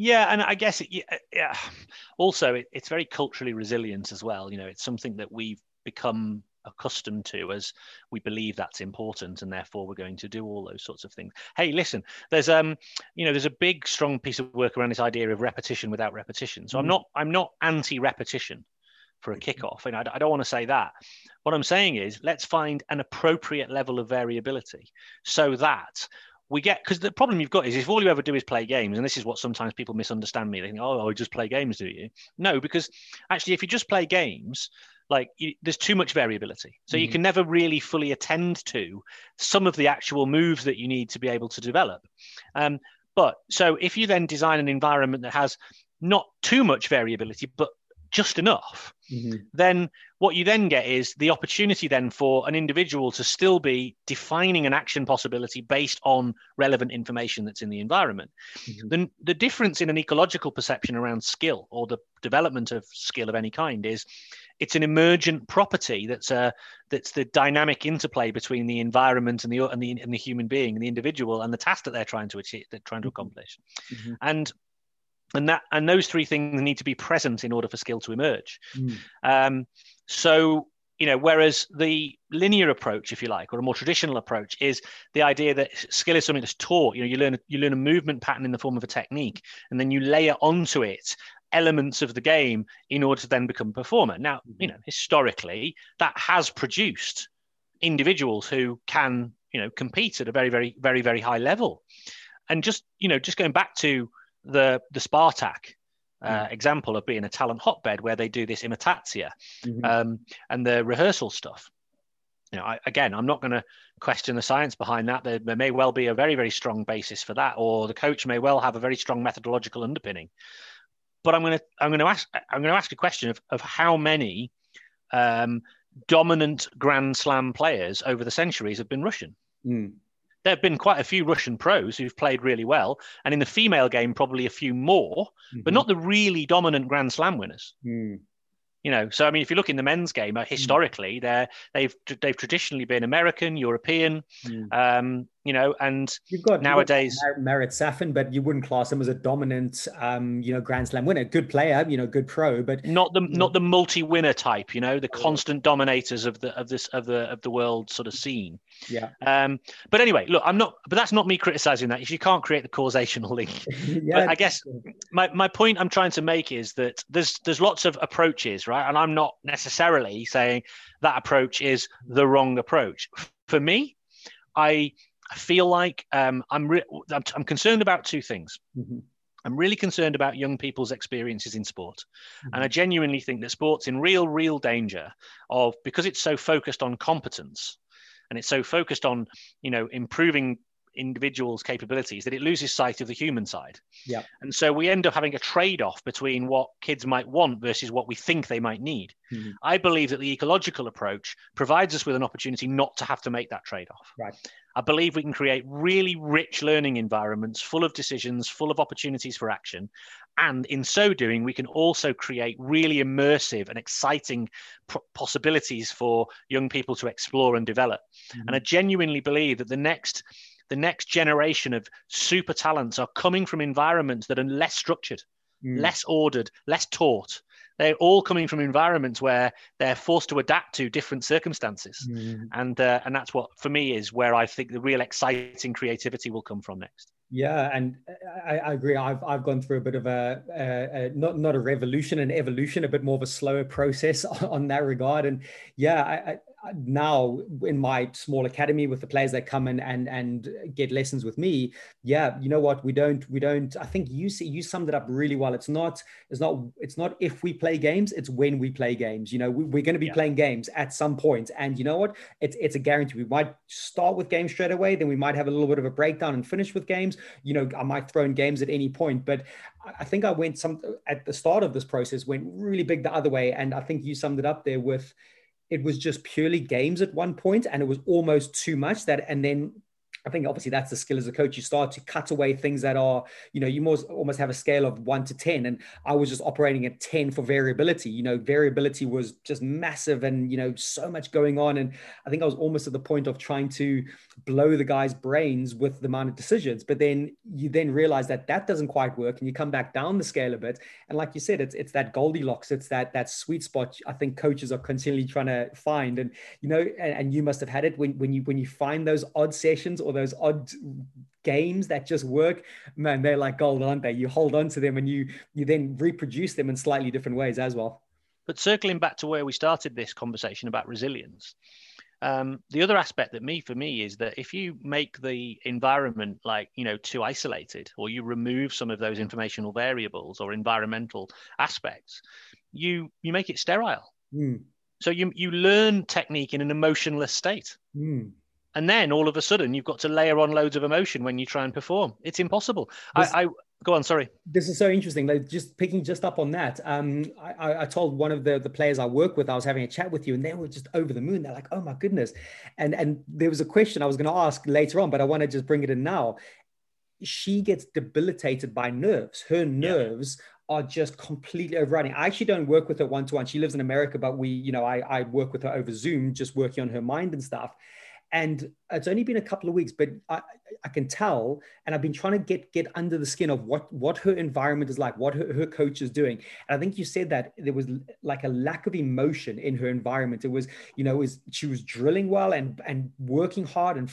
Yeah, and I guess it's very culturally resilient as well. You know, it's something that we've become accustomed to, as we believe that's important, and therefore we're going to do all those sorts of things. Hey, listen, there's a big strong piece of work around this idea of repetition without repetition. So I'm not anti-repetition for a kickoff, and I don't want to say that. What I'm saying is, let's find an appropriate level of variability so that we get, because the problem you've got is if all you ever do is play games, and this is what sometimes people misunderstand me, they think, oh, I just play games, do you? No, because actually if you just play games, there's too much variability. So you can never really fully attend to some of the actual moves that you need to be able to develop. But so if you then design an environment that has not too much variability, but just enough, then what you then get is the opportunity then for an individual to still be defining an action possibility based on relevant information that's in the environment. Then the difference in an ecological perception around skill, or the development of skill of any kind, is it's an emergent property that's the dynamic interplay between the environment and the human being and the individual and the task that they're trying to achieve, they're trying to accomplish. And those three things need to be present in order for skill to emerge. So, you know, whereas the linear approach, if you like, or a more traditional approach, is the idea that skill is something that's taught. You know, you learn a movement pattern in the form of a technique, and then you layer onto it elements of the game in order to then become a performer. Now, you know, historically, that has produced individuals who can, you know, compete at a very, very, very, very high level. And just going back to the Spartak example of being a talent hotbed, where they do this imitatsia and the rehearsal stuff. You know, I'm not going to question the science behind that. There may well be a very, very strong basis for that, or the coach may well have a very strong methodological underpinning. But I'm going to ask a question of how many dominant Grand Slam players over the centuries have been Russian. There have been quite a few Russian pros who've played really well, and in the female game, probably a few more, but not the really dominant Grand Slam winners. You know, so I mean, if you look in the men's game, historically, they've traditionally been American, European, you know, and nowadays Merit Safin, but you wouldn't class him as a dominant, you know, Grand Slam winner. Good player, you know, good pro, but not the multi-winner type. You know, the constant dominators of the world sort of scene. Yeah. But anyway, look, but that's not me criticizing that. If you can't create the causational link, but I guess my point I'm trying to make is that there's lots of approaches, right? And I'm not necessarily saying that approach is the wrong approach. For me, I feel like I'm concerned about two things. I'm really concerned about young people's experiences in sport. And I genuinely think that sport's in real, real danger of, because it's so focused on competence, and it's so focused on, you know, improving individual's capabilities that it loses sight of the human side. Yeah. And so we end up having a trade-off between what kids might want versus what we think they might need. Mm-hmm. I believe that the ecological approach provides us with an opportunity not to have to make that trade-off. Right. I believe we can create really rich learning environments full of decisions, full of opportunities for action. And in so doing, we can also create really immersive and exciting possibilities for young people to explore and develop. Mm-hmm. And I genuinely believe that the next generation of super talents are coming from environments that are less structured, less ordered, less taught. They're all coming from environments where they're forced to adapt to different circumstances. Mm. And that's what, for me, is where I think the real exciting creativity will come from next. Yeah, and I agree. I've gone through a bit of a not a revolution, an evolution, a bit more of a slower process on that regard. And yeah, I now in my small academy with the players that come in and get lessons with me, yeah, you know what, we don't. I think you summed it up really well. It's not if we play games, it's when we play games. You know, we're going to be playing games at some point, and you know what, it's a guarantee. We might start with games straight away, then we might have a little bit of a breakdown and finish with games. You know, I might throw in games at any point, but I think I went at the start of this process went really big the other way. And I think you summed it up there with, it was just purely games at one point, and it was almost too much that, and then I think obviously that's the skill as a coach. You start to cut away things that are, you know, you almost have a scale of 1 to 10. And I was just operating at 10 for variability. You know, variability was just massive and, you know, so much going on. And I think I was almost at the point of trying to blow the guy's brains with the amount of decisions. But then you then realize that doesn't quite work, and you come back down the scale a bit. And like you said, it's that Goldilocks, it's that sweet spot I think coaches are continually trying to find. And, you know, and you must have had it when you find those odd sessions or those odd games that just work, man, they're like gold, aren't they? You hold on to them, and you then reproduce them in slightly different ways as well. But circling back to where we started this conversation about resilience, the other aspect for me is that if you make the environment, like, you know, too isolated, or you remove some of those informational variables or environmental aspects, you make it sterile. So you learn technique in an emotionless state. And then all of a sudden, you've got to layer on loads of emotion when you try and perform. It's impossible. I go on, sorry. This is so interesting. Like, just picking up on that. I told one of the players I work with, I was having a chat with you, and they were just over the moon. They're like, oh my goodness. And there was a question I was going to ask later on, but I want to just bring it in now. She gets debilitated by nerves. Her nerves are just completely overriding. I actually don't work with her one-to-one. She lives in America, but I work with her over Zoom, just working on her mind and stuff. And it's only been a couple of weeks, but I can tell, and I've been trying to get under the skin of what her environment is like, what her coach is doing. And I think you said that there was like a lack of emotion in her environment. It was, you know, she was drilling well and working hard and...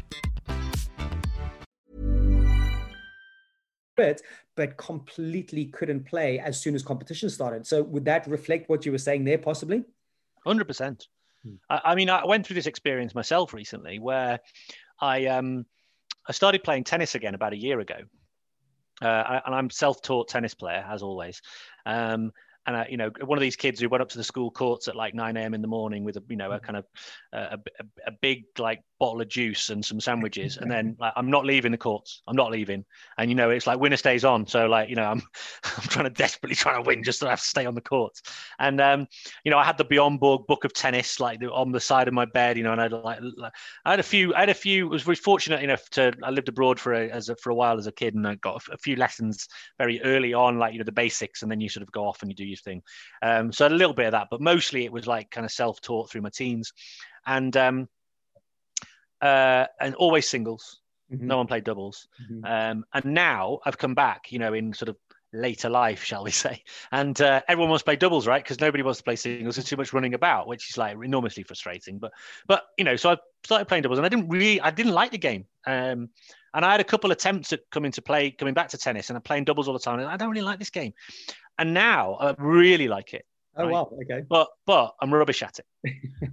But completely couldn't play as soon as competition started. So would that reflect what you were saying there, possibly? 100%. I mean, I went through this experience myself recently, where I started playing tennis again about a year ago, and I'm self-taught tennis player, as always. And I, you know, one of these kids who went up to the school courts at like 9 a.m. in the morning with a kind of a big like bottle of juice and some sandwiches, and then like, I'm not leaving the courts. I'm not leaving. And, you know, it's like winner stays on. So like, you know, I'm desperately trying to win just so I have to stay on the courts. And, you know, I had the Beyond Borg book of tennis, like on the side of my bed, you know, and I'd like I had a few, was very fortunate enough to, I lived abroad for a while as a kid, and I got a few lessons very early on, like, you know, the basics, and then you sort of go off and you do your thing. So a little bit of that, but mostly it was like kind of self-taught through my teens. And always singles. Mm-hmm. No one played doubles. Mm-hmm. And now I've come back, you know, in sort of later life, shall we say. And everyone wants to play doubles, right? Because nobody wants to play singles. There's too much running about, which is like enormously frustrating. But you know, so I started playing doubles, and I didn't like the game. And I had a couple attempts at coming back to tennis, and I'm playing doubles all the time. And I don't really like this game. And now I really like it. Oh, right? Wow. Okay. But I'm rubbish at it.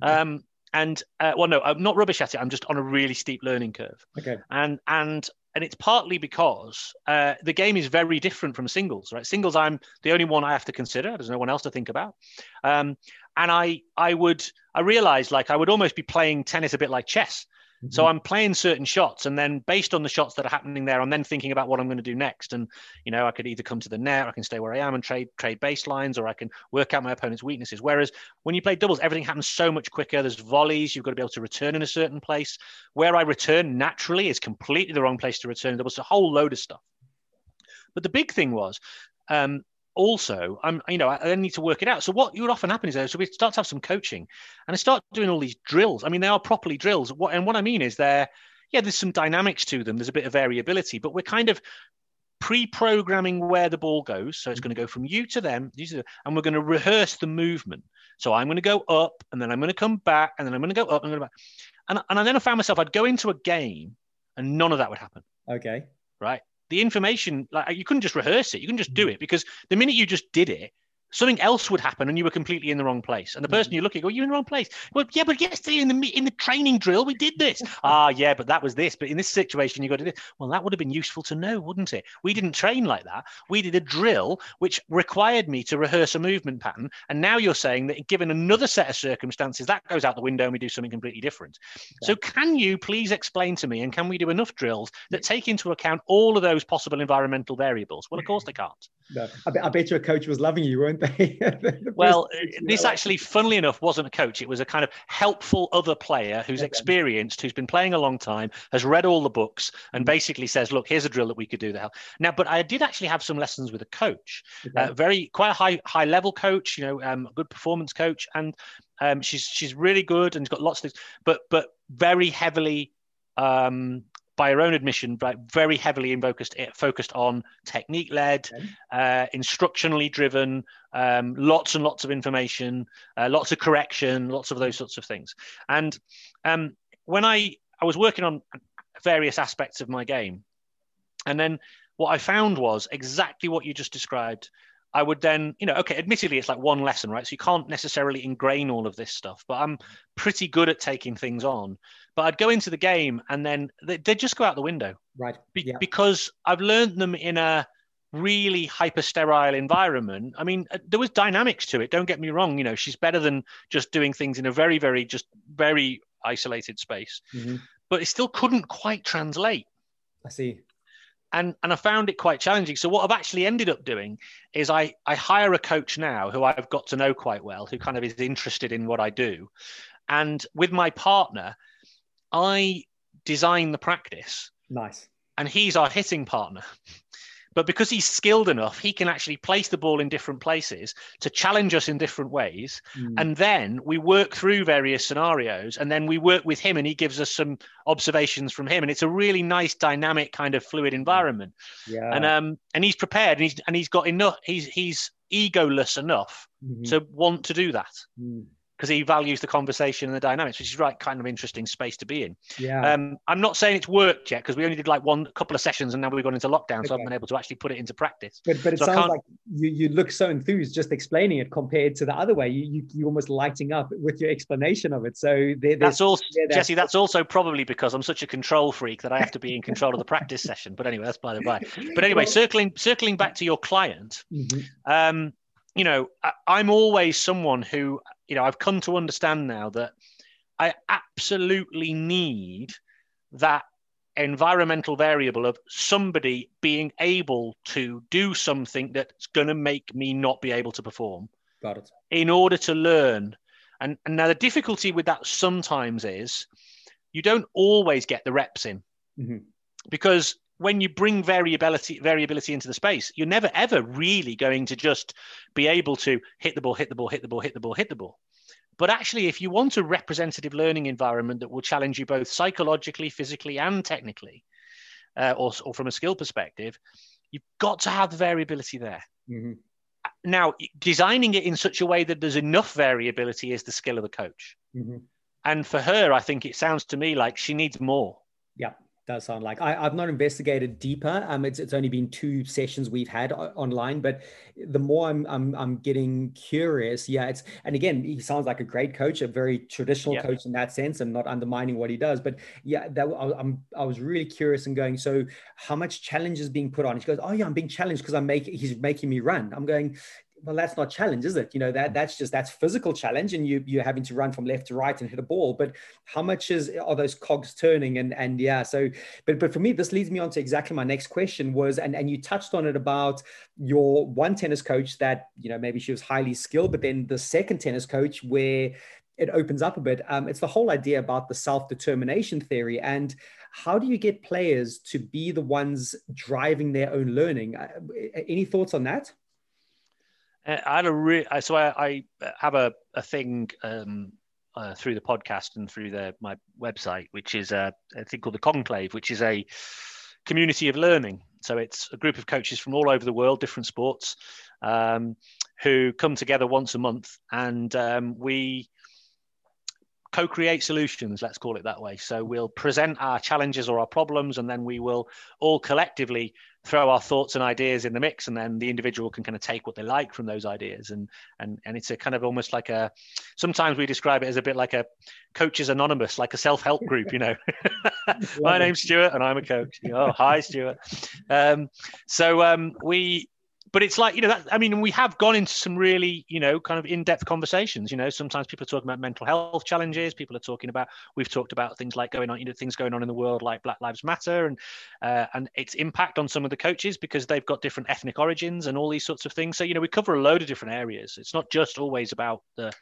I'm not rubbish at it. I'm just on a really steep learning curve. Okay. And it's partly because the game is very different from singles, right? Singles, I'm the only one I have to consider. There's no one else to think about. And I realized like I would almost be playing tennis a bit like chess. Mm-hmm. So I'm playing certain shots, and then based on the shots that are happening there, I'm then thinking about what I'm going to do next. And, you know, I could either come to the net, I can stay where I am and trade baselines, or I can work out my opponent's weaknesses. Whereas when you play doubles, everything happens so much quicker. There's volleys. You've got to be able to return in a certain place. Where I return naturally is completely the wrong place to return. There was a whole load of stuff. But the big thing was, also, I then need to work it out. So what would often happen is we start to have some coaching, and I start doing all these drills. I mean, they are properly drills. What I mean is there's some dynamics to them. There's a bit of variability, but we're kind of pre-programming where the ball goes. So it's going to go from you to them, and we're going to rehearse the movement. So I'm going to go up, and then I'm going to come back, and then I'm going to go up, and I'm going to back. And then I found myself, I'd go into a game, and none of that would happen. Okay. Right. The information, like, you couldn't just rehearse it. You couldn't just do it, because the minute you just did it, something else would happen, and you were completely in the wrong place. And the person you're looking at, you're in the wrong place. Well, yeah, but yesterday in the training drill, we did this. Yeah, but that was this. But in this situation, you got to do this. Well, that would have been useful to know, wouldn't it? We didn't train like that. We did a drill which required me to rehearse a movement pattern. And now you're saying that given another set of circumstances, that goes out the window and we do something completely different. Yeah. So can you please explain to me, and can we do enough drills that take into account all of those possible environmental variables? Well, of course they can't. No, I bet your coach was loving you, weren't they? This actually, funnily enough, wasn't a coach. It was a kind of helpful other player who's experienced, who's been playing a long time, has read all the books, and basically says, look, here's a drill that we could do to help. Now, but I did actually have some lessons with a coach, quite a high level coach, you know, a good performance coach. And she's really good and got lots of things, but very heavily, by her own admission, but very heavily focused on technique-led, instructionally driven, lots and lots of information, lots of correction, lots of those sorts of things. And when I was working on various aspects of my game, and then what I found was exactly what you just described. I would then, you know, okay, admittedly, it's like one lesson, right? So you can't necessarily ingrain all of this stuff, but I'm pretty good at taking things on. But I'd go into the game, and then they just go out the window. Right. Because I've learned them in a really hyper-sterile environment. I mean, there was dynamics to it. Don't get me wrong. You know, she's better than just doing things in a very, very, just very isolated space. Mm-hmm. But it still couldn't quite translate. I see. And I found it quite challenging. So what I've actually ended up doing is I hire a coach now who I've got to know quite well, who kind of is interested in what I do. And with my partner, I design the practice. Nice. And he's our hitting partner. But because he's skilled enough, he can actually place the ball in different places to challenge us in different ways. Mm. And then we work through various scenarios, and then we work with him, and he gives us some observations from him. And it's a really nice, dynamic, kind of fluid environment. Yeah. And he's prepared, and he's got enough. He's egoless enough to want to do that because he values the conversation and the dynamics, which is right kind of interesting space to be in. Yeah. I'm not saying it's worked yet, because we only did like a couple of sessions, and now we've gone into lockdown, so I haven't been able to actually put it into practice. But it sounds like you look so enthused just explaining it compared to the other way. You're almost lighting up with your explanation of it. So that's also, Jesse, that's also probably because I'm such a control freak that I have to be in control of the practice session. But anyway, that's by the by. But anyway, circling back to your client, you know, I'm always someone who, you know, I've come to understand now that I absolutely need that environmental variable of somebody being able to do something that's going to make me not be able to perform. Got it. In order to learn. And now the difficulty with that sometimes is you don't always get the reps in, mm-hmm. because when you bring variability into the space, you're never, ever really going to just be able to hit the ball. But actually, if you want a representative learning environment that will challenge you both psychologically, physically, and technically, or from a skill perspective, you've got to have the variability there. Mm-hmm. Now, designing it in such a way that there's enough variability is the skill of the coach. Mm-hmm. And for her, I think it sounds to me like she needs more. Yeah, does sound like. I've not investigated deeper. It's only been 2 sessions we've had online, but the more I'm getting curious. Yeah, it's, and again, he sounds like a great coach, a very traditional coach in that sense, and not undermining what he does. But yeah, I was really curious and going, so how much challenge is being put on? She goes, oh yeah, I'm being challenged because he's making me run. I'm going, well, that's not challenge, is it? You know, that's physical challenge, and you're having to run from left to right and hit a ball. But how much are those cogs turning? And yeah, so, but for me, this leads me on to exactly my next question was, and you touched on it about your one tennis coach that, you know, maybe she was highly skilled, but then the second tennis coach where it opens up a bit. It's the whole idea about the self-determination theory, and how do you get players to be the ones driving their own learning? Any thoughts on that? I have a thing through the podcast and through my website, which is a thing called the Conclave, which is a community of learning. So it's a group of coaches from all over the world, different sports, who come together once a month, and we co-create solutions, let's call it that way. So we'll present our challenges or our problems, and then we will all collectively throw our thoughts and ideas in the mix, and then the individual can kind of take what they like from those ideas. And it's a kind of almost like sometimes we describe it as a bit like a Coaches Anonymous, like a self-help group, you know. My name's Stuart and I'm a coach. Oh, hi, Stuart. But it's like, you know, we have gone into some really, you know, kind of in-depth conversations. You know, sometimes people are talking about mental health challenges. People are talking about, we've talked about things like things going on in the world, like Black Lives Matter and its impact on some of the coaches because they've got different ethnic origins and all these sorts of things. So, you know, we cover a load of different areas. It's not just always about the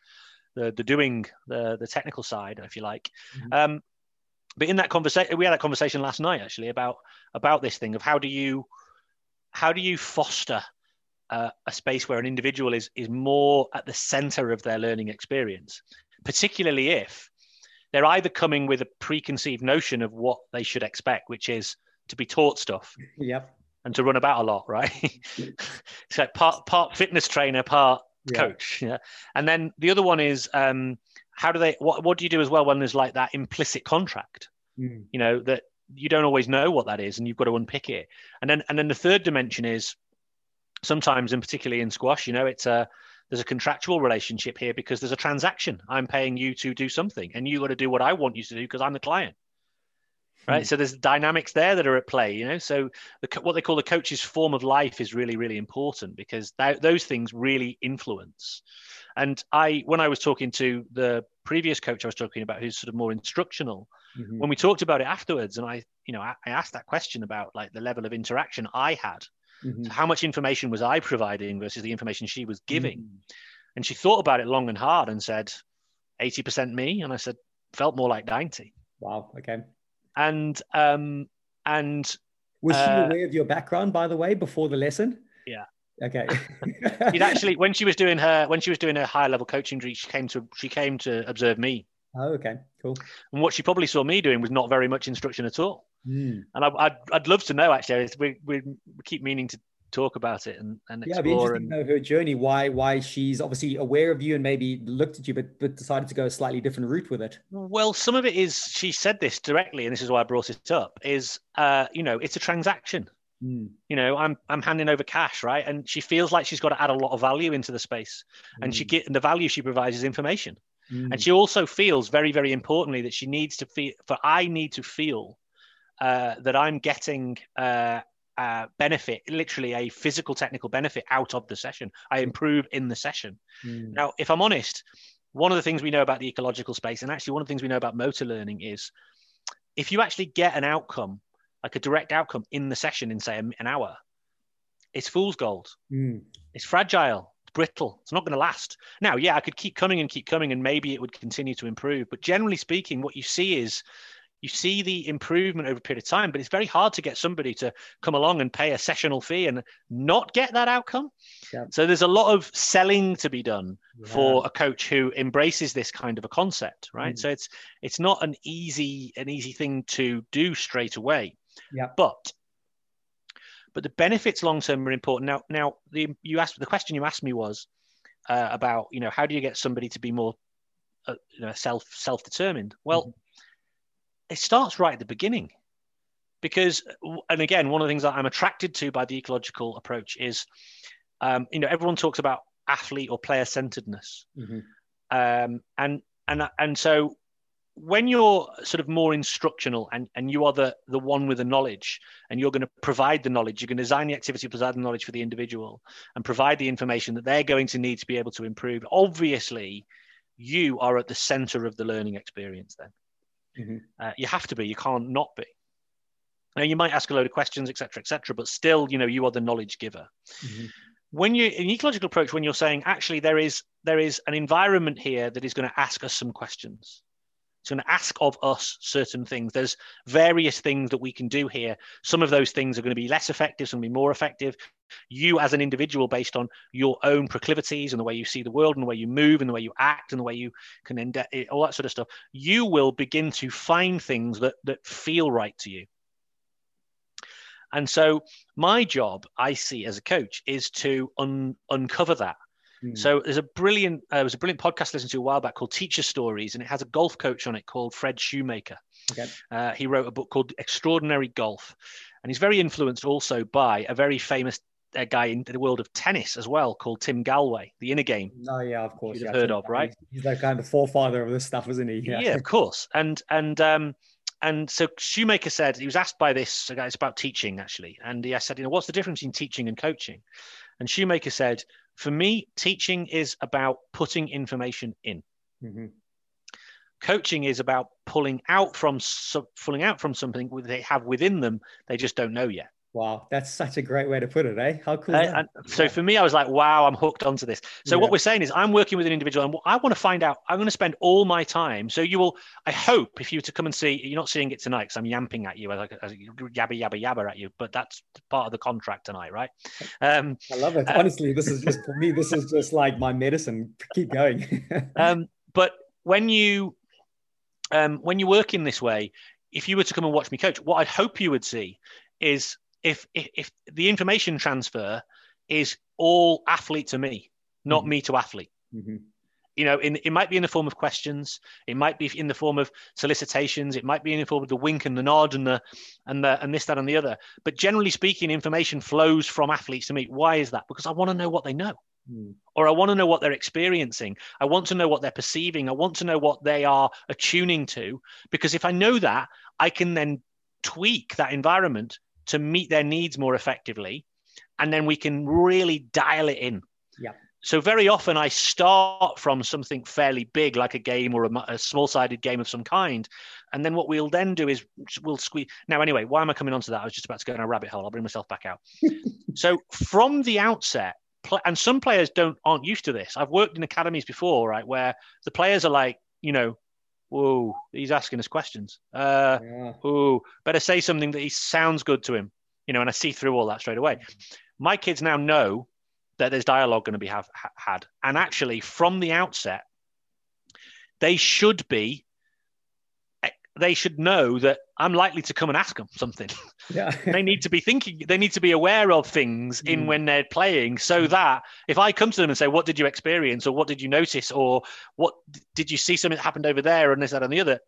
doing, the technical side, if you like. Mm-hmm. But in that conversation, we had that conversation last night, actually, about this thing of how do you foster a space where an individual is more at the center of their learning experience, particularly if they're either coming with a preconceived notion of what they should expect, which is to be taught stuff. Yep. And to run about a lot, right? It's like part fitness trainer, part coach. Yeah. And then the other one is what do you do as well when there's like that implicit contract, you know, that you don't always know what that is and you've got to unpick it. And then the third dimension is, sometimes, and particularly in squash, you know, there's a contractual relationship here because there's a transaction. I'm paying you to do something, and you got to do what I want you to do because I'm the client, right? So there's dynamics there that are at play, you know. So what they call the coach's form of life is really, really important because those things really influence. And when I was talking to the previous coach I was talking about, who's sort of more instructional, mm-hmm. when we talked about it afterwards, and I asked that question about like the level of interaction I had. Mm-hmm. So how much information was I providing versus the information she was giving? Mm-hmm. And she thought about it long and hard and said, 80% me. And I said, felt more like 90. Wow. Okay. And was she aware of your background, by the way, before the lesson? Yeah. Okay. She'd actually, when she was doing her higher level coaching, she came to observe me. Oh, okay, cool. And what she probably saw me doing was not very much instruction at all. Mm. And I'd love to know, actually. We keep meaning to talk about it and explore. Yeah, it'd be interesting to know her journey, why she's obviously aware of you and maybe looked at you, but decided to go a slightly different route with it. Well, some of it is, she said this directly, and this is why I brought it up, is, you know, it's a transaction. Mm. You know, I'm handing over cash, right? And she feels like she's got to add a lot of value into the space. And the value she provides is information. Mm. And she also feels very, very importantly that she needs to feel, I need to feel that I'm getting benefit, literally a physical, technical benefit out of the session. I improve in the session. Now, if I'm honest, one of the things we know about the ecological space, and actually one of the things we know about motor learning, is if you actually get an outcome, like a direct outcome in the session in, say, an hour, it's fool's gold. Mm. It's fragile, it's brittle, it's not going to last. Now, yeah, I could keep coming and maybe it would continue to improve. But generally speaking, what you see is you see the improvement over a period of time, but it's very hard to get somebody to come along and pay a sessional fee and not get that outcome. Yeah. So there's a lot of selling to be done for a coach who embraces this kind of a concept, right? Mm. So it's not an easy thing to do straight away. Yeah. But the benefits long-term are important. Now the question you asked me was about, you know, how do you get somebody to be more self-determined? Well, it starts right at the beginning, because, and again, one of the things that I'm attracted to by the ecological approach is, everyone talks about athlete or player-centeredness. Mm-hmm. And so when you're sort of more instructional and you are the one with the knowledge, and you're going to provide the knowledge, you're going to design the activity, provide the knowledge for the individual and provide the information that they're going to need to be able to improve, obviously you are at the center of the learning experience then. Mm-hmm. You have to be. You can't not be. Now, you might ask a load of questions, et cetera, but still, you know, you are the knowledge giver. Mm-hmm. When you, in the ecological approach, when you're saying, actually, there is an environment here that is going to ask us some questions. It's going to ask of us certain things. There's various things that we can do here. Some of those things are going to be less effective, some will be more effective. You as an individual, based on your own proclivities and the way you see the world and the way you move and the way you act and the way you can end up, all that sort of stuff, you will begin to find things that feel right to you. And so my job, I see as a coach, is to uncover that. So there's a brilliant podcast I listened to a while back called Teacher Stories, and it has a golf coach on it called Fred Shoemaker. Okay. He wrote a book called Extraordinary Golf, and he's very influenced also by a very famous guy in the world of tennis as well called Tim Gallwey, the inner game. Oh yeah, of course. You've heard of, right? He's the kind of forefather of this stuff, isn't he? Yeah, of course. And so Shoemaker said, he was asked by this guy, it's about teaching actually, and he said, you know, what's the difference between teaching and coaching? And Shoemaker said, for me, teaching is about putting information in. Mm-hmm. Coaching is about pulling out from something they have within them they just don't know yet. Wow, that's such a great way to put it, eh? How cool is that? So for me, I was like, wow, I'm hooked onto this. So what we're saying is, I'm working with an individual, and I want to find out. I'm going to spend all my time. So you will, I hope, if you were to come and see, you're not seeing it tonight because I'm yamping at you, as yabba at you. But that's part of the contract tonight, right? I love it. Honestly, this is just for me. This is just like my medicine. Keep going. But when you work in this way, if you were to come and watch me coach, what I'd hope you would see is, If the information transfer is all athlete to me, not me to athlete, you know, it might be in the form of questions, it might be in the form of solicitations, it might be in the form of the wink and the nod and this, that, and the other. But generally speaking, information flows from athletes to me. Why is that? Because I want to know what they know, or I want to know what they're experiencing. I want to know what they're perceiving. I want to know what they are attuning to, because if I know that, I can then tweak that environment to meet their needs more effectively, and then we can really dial it in. Yeah. So very often I start from something fairly big, like a game or a small-sided game of some kind, and then what we'll then do is we'll squeeze. Now, anyway, why am I coming onto that? I was just about to go in a rabbit hole. I'll bring myself back out. So from the outset, and some players aren't used to this. I've worked in academies before, right, where the players are like, you know, whoa, he's asking us questions. Ooh, better say something that he sounds good to him, you know, and I see through all that straight away. My kids now know that there's dialogue going to be had. And actually, from the outset, they should know that I'm likely to come and ask them something. Yeah. They need to be thinking, they need to be aware of things in when they're playing, so that if I come to them and say, what did you experience? Or what did you notice? Or what did you see something that happened over there? And this, that, and the other,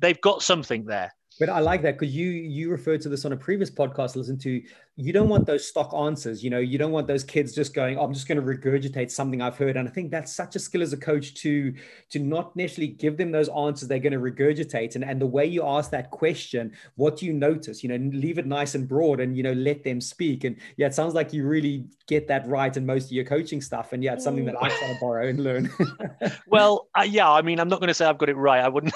they've got something there. But I like that, because you referred to this on a previous podcast I listened to. you don't want those stock answers. You know, you don't want those kids just going, oh, I'm just going to regurgitate something I've heard. And I think that's such a skill as a coach to not necessarily give them those answers they're going to regurgitate. And the way you ask that question, what do you notice? You know, leave it nice and broad and, you know, let them speak. And yeah, it sounds like you really get that right in most of your coaching stuff. And yeah, it's something that I try to borrow and learn. Well, yeah, I mean, I'm not going to say I've got it right. I wouldn't.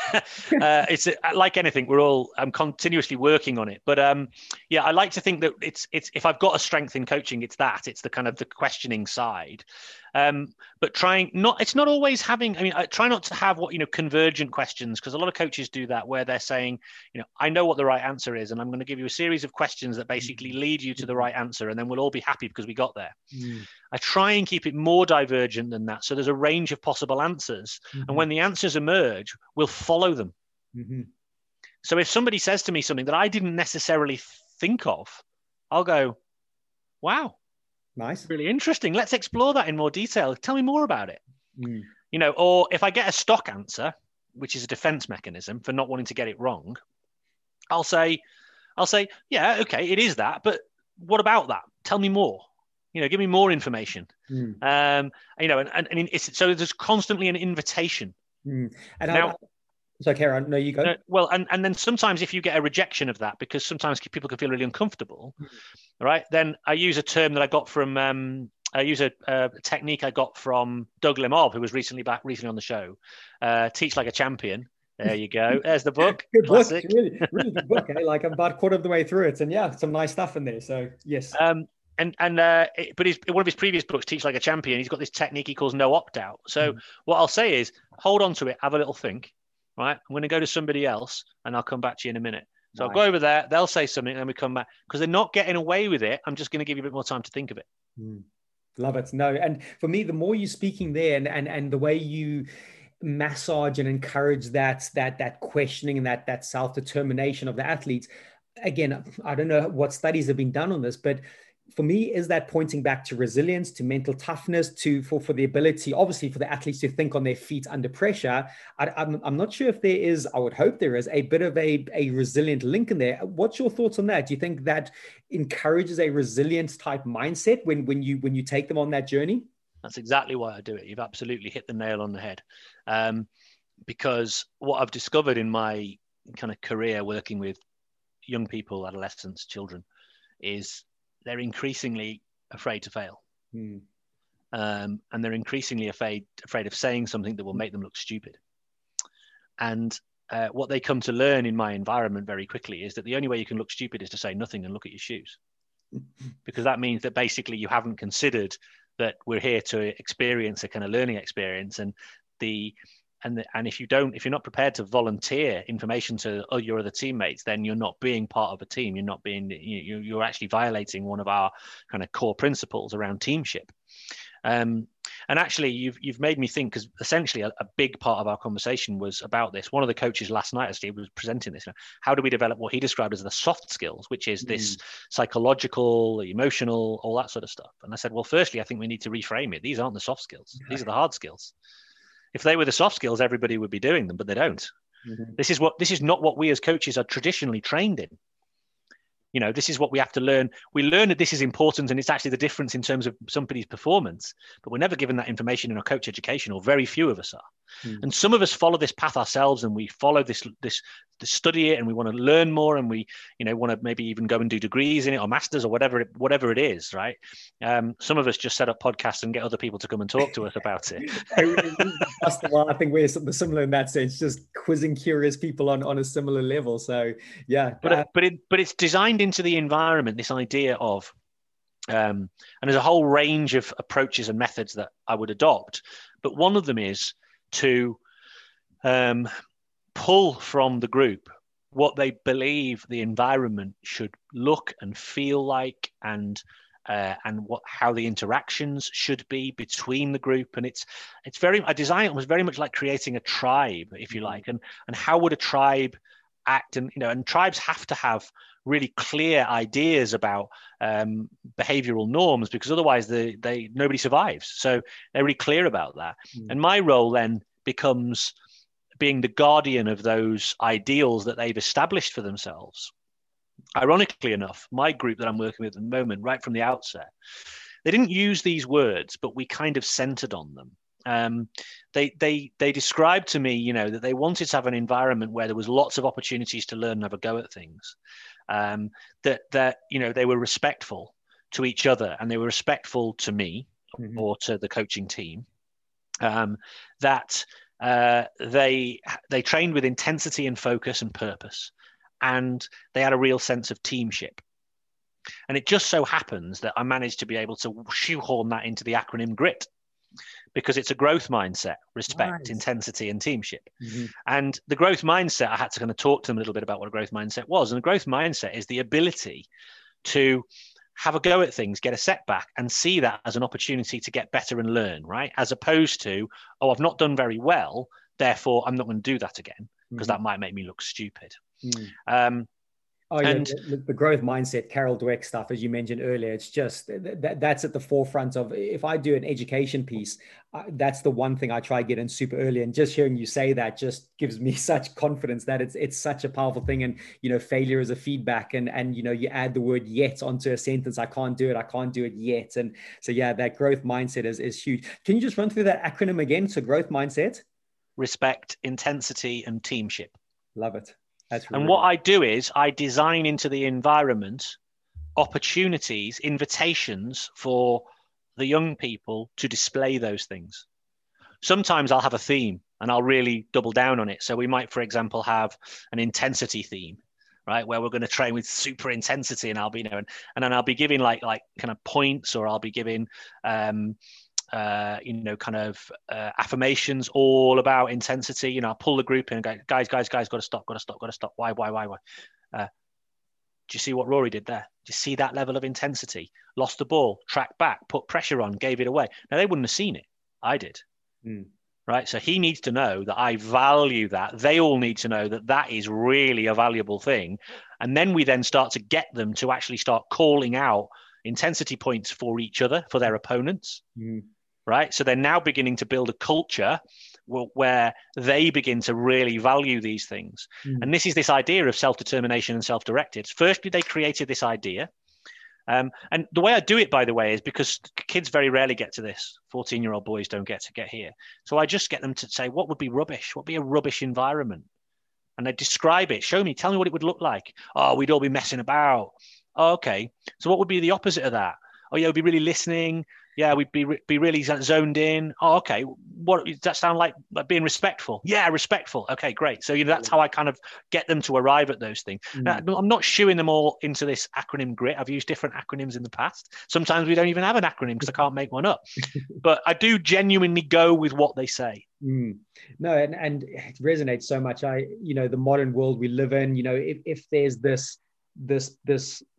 It's like anything, I'm continuously working on it. But yeah, I like to think that it's if I've got a strength in coaching, it's the kind of the questioning side. But it's not always having, I mean, I try not to have convergent questions, because a lot of coaches do that, where they're saying, I know what the right answer is, and I'm going to give you a series of questions that basically lead you to the right answer. And then we'll all be happy because we got there. Mm. I try and keep it more divergent than that. So there's a range of possible answers. Mm-hmm. And when the answers emerge, we'll follow them. Mm-hmm. So if somebody says to me something that I didn't necessarily think of, I'll go, wow. Nice. Really interesting. Let's explore that in more detail. Tell me more about it. Mm. Or if I get a stock answer, which is a defense mechanism for not wanting to get it wrong, I'll say, yeah, okay, it is that, but what about that? Tell me more. Give me more information. Mm. And it's, so there's constantly an invitation. Mm. And now, so Karen, no, you go. Well, and then sometimes if you get a rejection of that, because sometimes people can feel really uncomfortable, right? Then I use a term that I got from, I use a technique I got from Doug Lemov, who was recently on the show, Teach Like a Champion. There you go. There's the book. Good book. Really good book. Eh? Like I'm about a quarter of the way through it, and yeah, some nice stuff in there. So yes. But one of his previous books, Teach Like a Champion, he's got this technique he calls no opt out. So what I'll say is, hold on to it, have a little think. Right, I'm going to go to somebody else and I'll come back to you in a minute. So nice. I'll go over there, they'll say something, and then we come back. Because they're not getting away with it, I'm just going to give you a bit more time to think of it. Mm. Love it. No, and for me, the more you're speaking there and the way you massage and encourage that questioning and that self-determination of the athletes, again, I don't know what studies have been done on this, but for me, is that pointing back to resilience, to mental toughness, for the ability, obviously, for the athletes to think on their feet under pressure. I'm not sure if there is, I would hope there is, a bit of a resilient link in there. What's your thoughts on that? Do you think that encourages a resilience type mindset when you take them on that journey? That's exactly why I do it. You've absolutely hit the nail on the head. Because what I've discovered in my kind of career working with young people, adolescents, children, is they're increasingly afraid to fail. Mm. And they're increasingly afraid of saying something that will make them look stupid. And what they come to learn in my environment very quickly is that the only way you can look stupid is to say nothing and look at your shoes. Because that means that basically you haven't considered that we're here to experience a kind of learning experience. And if you're not prepared to volunteer information to your other teammates, then you're not being part of a team. You're not being, you're actually violating one of our kind of core principles around teamship. And actually, you've made me think, because essentially a big part of our conversation was about this. One of the coaches last night, as Steve was presenting this, how do we develop what he described as the soft skills, which is this psychological, emotional, all that sort of stuff. And I said, well, firstly, I think we need to reframe it. These aren't the soft skills. These are the hard skills. If they were the soft skills, everybody would be doing them, but they don't. Mm-hmm. This is not what we as coaches are traditionally trained in. This is what we have to learn. We learn that this is important, and it's actually the difference in terms of somebody's performance, but we're never given that information in our coach education, or very few of us are. Mm. And some of us follow this path ourselves, and we follow this study it, and we want to learn more, and we, want to maybe even go and do degrees in it, or masters, or whatever it is, right? Some of us just set up podcasts and get other people to come and talk to us about it. I think we're similar in that sense, just quizzing curious people on a similar level. So yeah, but it's designed into the environment, this idea of and there's a whole range of approaches and methods that I would adopt, but one of them is to pull from the group what they believe the environment should look and feel like, and how the interactions should be between the group. And I was very much like creating a tribe, if you like, and how would a tribe act, and tribes have to have really clear ideas about behavioral norms, because otherwise nobody survives. So they're really clear about that. Mm. And my role then becomes being the guardian of those ideals that they've established for themselves, Ironically enough, my group that I'm working with at the moment, right from the outset, they didn't use these words, but we kind of centered on them. They described to me, that they wanted to have an environment where there was lots of opportunities to learn and have a go at things. That they were respectful to each other and they were respectful to me mm-hmm. or to the coaching team. They trained with intensity and focus and purpose, and they had a real sense of teamship. And it just so happens that I managed to be able to shoehorn that into the acronym GRIT, because it's a growth mindset, respect, intensity, and teamship. Mm-hmm. And the growth mindset, I had to kind of talk to them a little bit about what a growth mindset was. And a growth mindset is the ability to have a go at things, get a setback, and see that as an opportunity to get better and learn, right? As opposed to, oh, I've not done very well, therefore I'm not going to do that again, because mm-hmm. that might make me look stupid. Mm. The growth mindset, Carol Dweck stuff, as you mentioned earlier, it's just that's at the forefront of, if I do an education piece, that's the one thing I try to get in super early. And just hearing you say that just gives me such confidence that it's such a powerful thing. And, failure is a feedback, and you add the word yet onto a sentence. I can't do it yet. And so, that growth mindset is huge. Can you just run through that acronym again? So growth mindset, respect, intensity, and teamship. Love it. And what I do is I design into the environment opportunities, invitations for the young people to display those things. Sometimes I'll have a theme and I'll really double down on it. So we might, for example, have an intensity theme, right, where we're going to train with super intensity, and I'll be, and then I'll be giving like kind of points, or I'll be giving, affirmations all about intensity. I'll pull the group in and go, guys, got to stop. Why? Do you see what Rory did there? Do you see that level of intensity? Lost the ball, tracked back, put pressure on, gave it away. Now, they wouldn't have seen it. I did. Mm. Right. So he needs to know that I value that. They all need to know that that is really a valuable thing. And then we start to get them to actually start calling out intensity points for each other, for their opponents. Mm. Right. So they're now beginning to build a culture where they begin to really value these things. Mm. And this is this idea of self-determination and self-directed. Firstly, they created this idea. And the way I do it, by the way, is because kids very rarely get to this. 14-year-old boys don't get here. So I just get them to say, what would be rubbish? What would be a rubbish environment? And they describe it. Show me, tell me what it would look like. Oh, we'd all be messing about. Oh, okay. So what would be the opposite of that? Oh, yeah, we'd be really listening. Yeah, we'd be really zoned in. Oh, okay. What does that sound like being respectful? Yeah, respectful. Okay, great. So that's how I kind of get them to arrive at those things. Mm. Now, I'm not shooing them all into this acronym GRIT. I've used different acronyms in the past. Sometimes we don't even have an acronym because I can't make one up. But I do genuinely go with what they say. Mm. No, and it resonates so much. The modern world we live in, if there's this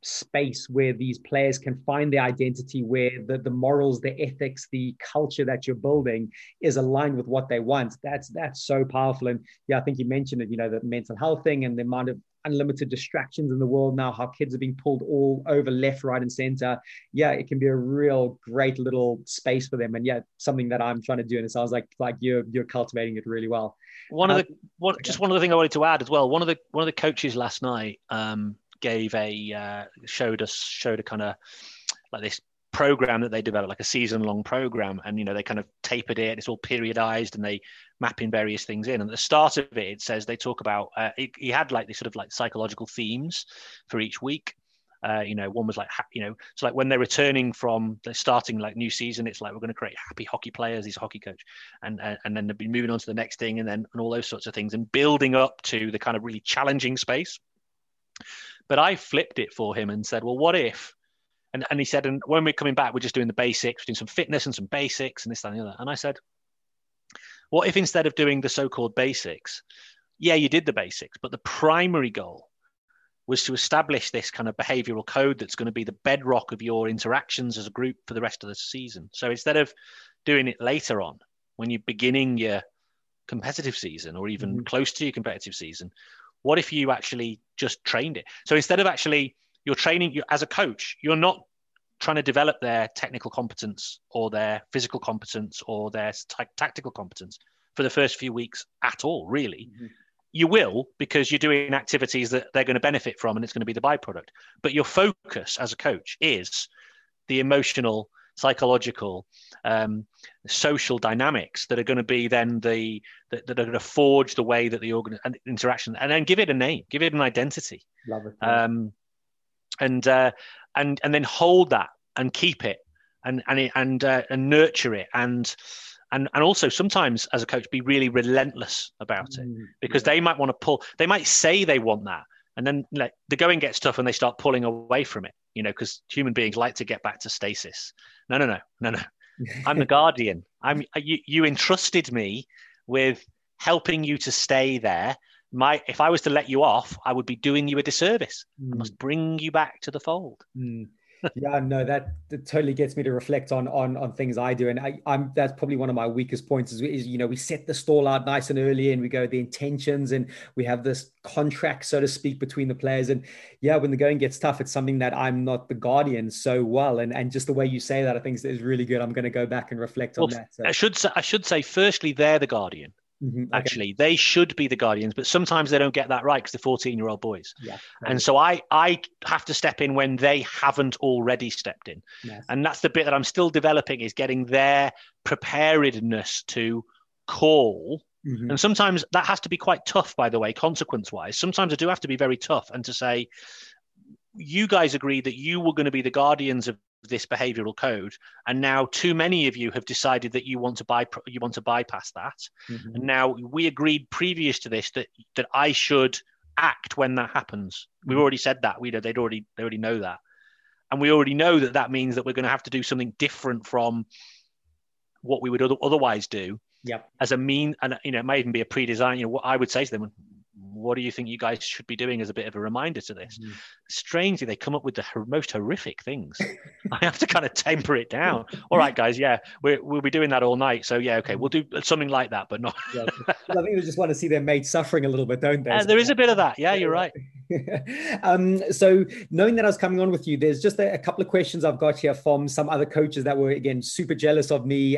space where these players can find their identity, where the morals, the ethics, the culture that you're building is aligned with what they want. That's so powerful. And I think you mentioned it, the mental health thing and the amount of unlimited distractions in the world now, how kids are being pulled all over left, right, and center. Yeah, it can be a real great little space for them. And something that I'm trying to do. And it sounds like you're cultivating it really well. One other thing I wanted to add as well. One of the coaches last night, showed a kind of like this program that they developed, like a season-long program, and they kind of tapered it. It's all periodized, and they map in various things in. And at the start of it says they talk about. He had like these sort of like psychological themes for each week. One was like so like when they're returning from they're starting like new season, it's like we're going to create happy hockey players. He's a hockey coach, and then they'll be moving on to the next thing, and all those sorts of things, and building up to the kind of really challenging space. But I flipped it for him and said, well, what if? And he said, and when we're coming back, we're just doing the basics, we're doing some fitness and some basics and this, that, and the other. And I said, what if instead of doing the so-called basics, you did the basics, but the primary goal was to establish this kind of behavioral code that's going to be the bedrock of your interactions as a group for the rest of the season. So instead of doing it later on, when you're beginning your competitive season or even close to your competitive season, what if you actually just trained it? So instead of actually you're training you as a coach, you're not trying to develop their technical competence or their physical competence or their tactical competence for the first few weeks at all, really. Mm-hmm. You will, because you're doing activities that they're going to benefit from, and it's going to be the byproduct. But your focus as a coach is the emotional, psychological, social dynamics that are going to be then that are going to forge the way that the interaction, and then give it a name, give it an identity. Love it. And then hold that and keep it and nurture it and also sometimes as a coach be really relentless about it, because they might want to pull, they might say they want that, and then like the going gets tough and they start pulling away from it, you know, because human beings like to get back to stasis. No. I'm the guardian. You entrusted me with helping you to stay there. If I was to let you off, I would be doing you a disservice. I must bring you back to the fold. Yeah, no, that totally gets me to reflect on things I do. And I'm that's probably one of my weakest points is, you know, we set the stall out nice and early and we go the intentions and we have this contract, so to speak, between the players. And yeah, when the going gets tough, it's something that I'm not the guardian so well. And just the way you say that, I think is really good. I'm going to go back and reflect on that. So. I should say, firstly, they're the guardian. Mm-hmm. Actually, okay. They should be the guardians, but sometimes they don't get that right because they're 14-year-old boys. Yeah, right. And so I have to step in when they haven't already stepped in. Yes. And that's the bit that I'm still developing, is getting their preparedness to call. Mm-hmm. And sometimes that has to be quite tough, by the way, consequence-wise. Sometimes I do have to be very tough and to say, you guys agreed that you were going to be the guardians of this behavioral code, and now too many of you have decided that you want to bypass that. Mm-hmm. And now we agreed previous to this that I should act when that happens. Mm-hmm. We've already said that. We know they already know that, and we already know that means that we're going to have to do something different from what we would otherwise do. Yep. As a mean, and you know, it may even be a pre-design. You know, what I would say to them, what do you think you guys should be doing as a bit of a reminder to this? Mm. Strangely, they come up with the most horrific things. I have to kind of temper it down. All right, guys. Yeah, we'll be doing that all night. So yeah, okay, we'll do something like that, but not. Yeah. Well, I think they just want to see their mate suffering a little bit, don't they? There is a bit of that. Yeah, you're right. So knowing that I was coming on with you, there's just a couple of questions I've got here from some other coaches that were, again, super jealous of me.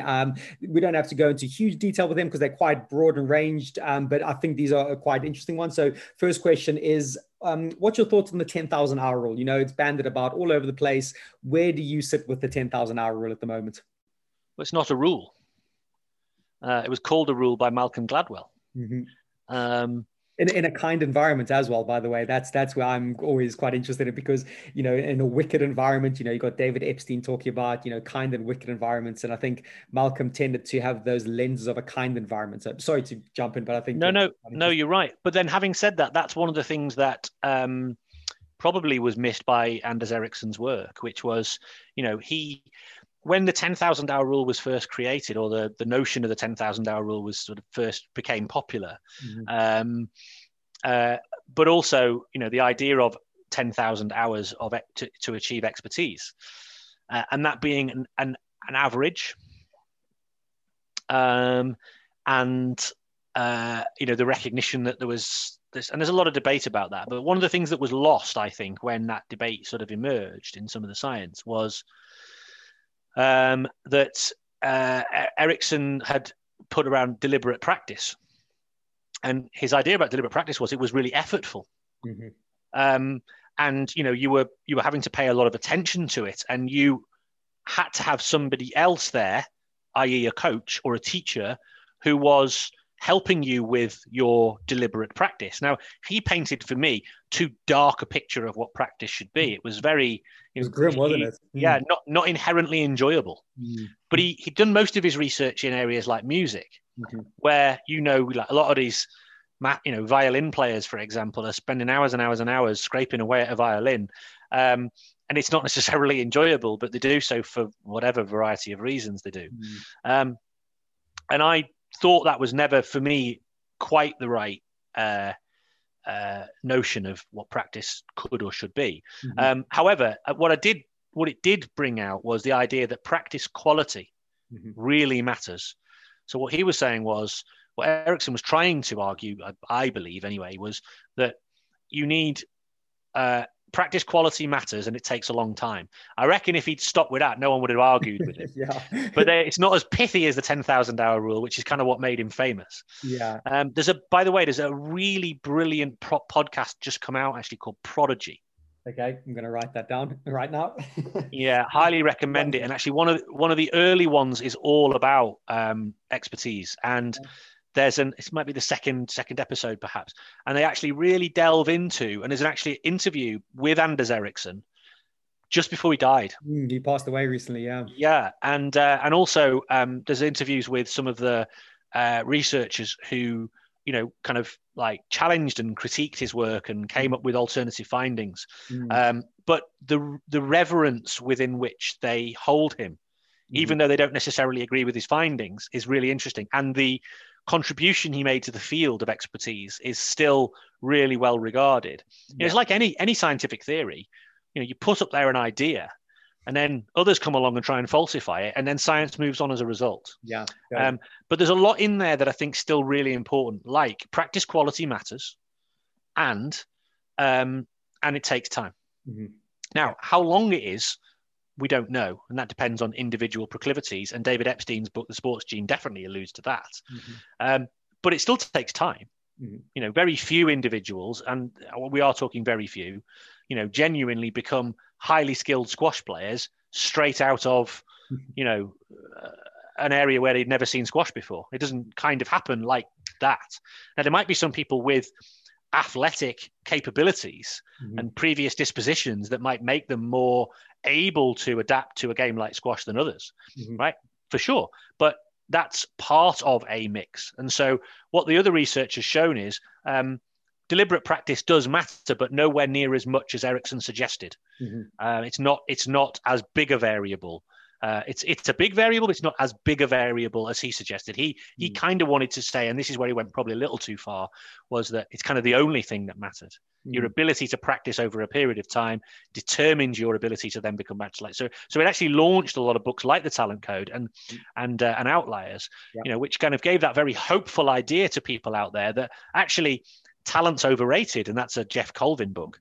We don't have to go into huge detail with them because they're quite broad and ranged, but I think these are quite interesting ones. So first question is, what's your thoughts on the 10,000 hour rule? You know, it's banded about all over the place. Where do you sit with the 10,000 hour rule at the moment? Well, it's not a rule. It was called a rule by Malcolm Gladwell. Mm-hmm. In a kind environment as well, by the way. That's where I'm always quite interested in, because, you know, in a wicked environment, you know, you got David Epstein talking about, you know, kind and wicked environments. And I think Malcolm tended to have those lenses of a kind environment. So sorry to jump in, but I think... No, you're right. But then having said that, that's one of the things that probably was missed by Anders Ericsson's work, which was, you know, when the 10,000 hour rule was first created, or the notion of the 10,000 hour rule was sort of first became popular. Mm-hmm. But also, you know, the idea of 10,000 hours to achieve expertise, and that being an average. You know, the recognition that there was this, and there's a lot of debate about that. But one of the things that was lost, I think, when that debate sort of emerged in some of the science was, that Ericsson had put around deliberate practice. And his idea about deliberate practice was it was really effortful. Mm-hmm. And, you know, you were having to pay a lot of attention to it, and you had to have somebody else there, i.e. a coach or a teacher, who was helping you with your deliberate practice. Now, he painted for me too dark a picture of what practice should be. It was very... It was grim, wasn't it? Mm. Yeah, not inherently enjoyable. Mm. But he'd done most of his research in areas like music, mm-hmm. where, you know, like a lot of these, you know, violin players, for example, are spending hours and hours and hours scraping away at a violin. And it's not necessarily enjoyable, but they do so for whatever variety of reasons they do. Mm. And I thought that was never, for me, quite the right notion of what practice could or should be. Mm-hmm. However, what it did bring out was the idea that practice quality mm-hmm. really matters. So what he was saying was, what Ericsson was trying to argue, I believe anyway, was that you need practice quality matters, and it takes a long time. I reckon if he'd stopped with that, no one would have argued with him. Yeah. But it's not as pithy as the 10,000-hour rule, which is kind of what made him famous. Yeah. By the way, there's a really brilliant podcast just come out actually called Prodigy. Okay, I'm going to write that down right now. Yeah, highly recommend it. And actually, one of the early ones is all about expertise. And there's it might be the second episode perhaps. And they actually really delve into, and there's actually an interview with Anders Ericsson just before he died. He passed away recently, yeah. Yeah, and also there's interviews with some of the researchers who, you know, kind of like challenged and critiqued his work and came up with alternative findings. But the reverence within which they hold him, even though they don't necessarily agree with his findings, is really interesting. And the contribution he made to the field of expertise is still really well regarded. Yeah. You know, it's like any scientific theory. You know, you put up there an idea, and then others come along and try and falsify it, and then science moves on as a result. Yeah. But there's a lot in there that I think is still really important, like practice quality matters, and it takes time. Now, how long it is, we don't know, and that depends on individual proclivities. And David Epstein's book, The Sports Gene, definitely alludes to that. But it still takes time. You know, very few individuals, and we are talking very few, you know, genuinely become highly skilled squash players straight out of, you know, an area where they'd never seen squash before. It doesn't kind of happen like that. Now, there might be some people with athletic capabilities and previous dispositions that might make them more able to adapt to a game like squash than others, right? For sure. But that's part of a mix. And so what the other research has shown is deliberate practice does matter, but nowhere near as much as Ericsson suggested. It's not as big a variable. It's a big variable, but it's not as big a variable as he suggested. He kind of wanted to say, and this is where he went probably a little too far, was that it's kind of the only thing that mattered. Your ability to practice over a period of time determines your ability to then become match like. So it actually launched a lot of books like The Talent Code and Outliers, you know, which kind of gave that very hopeful idea to people out there that actually talent's overrated. And that's a Jeff Colvin book.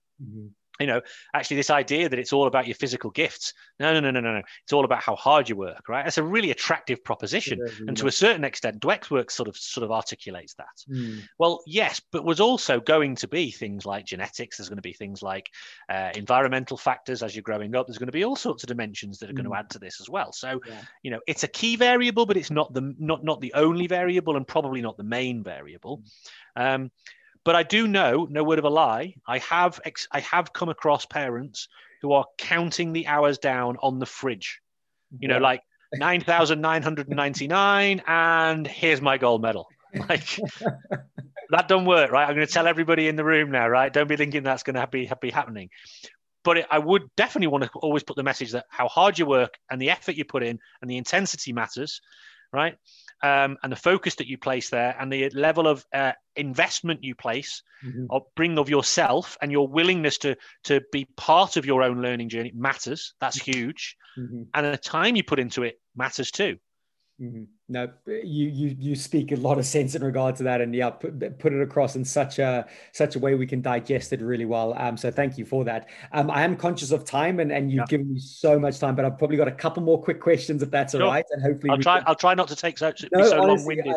You know, actually this idea that it's all about your physical gifts. No. It's all about how hard you work, right? That's a really attractive proposition. And to a certain extent, Dweck's work sort of articulates that. Well, yes, but was also going to be things like genetics. There's going to be things like environmental factors as you're growing up. There's going to be all sorts of dimensions that are going to add to this as well. So, you know, it's a key variable, but it's not the only variable and probably not the main variable. But I do know, no word of a lie, I have come across parents who are counting the hours down on the fridge, you know, like 9,999, and here's my gold medal. Like that don't work, right? I'm going to tell everybody in the room now, right? Don't be thinking that's going to be happening. But I would definitely want to always put the message that how hard you work and the effort you put in and the intensity matters, right? And the focus that you place there and the level of investment you place or bring of yourself and your willingness to be part of your own learning journey matters. That's huge. And the time you put into it matters too. No, you speak a lot of sense in regard to that, and yeah, put it across in such a way we can digest it really well. So thank you for that. I am conscious of time, and you've given me so much time, but I've probably got a couple more quick questions if that's all right. And hopefully I'll try not to take so long-winded.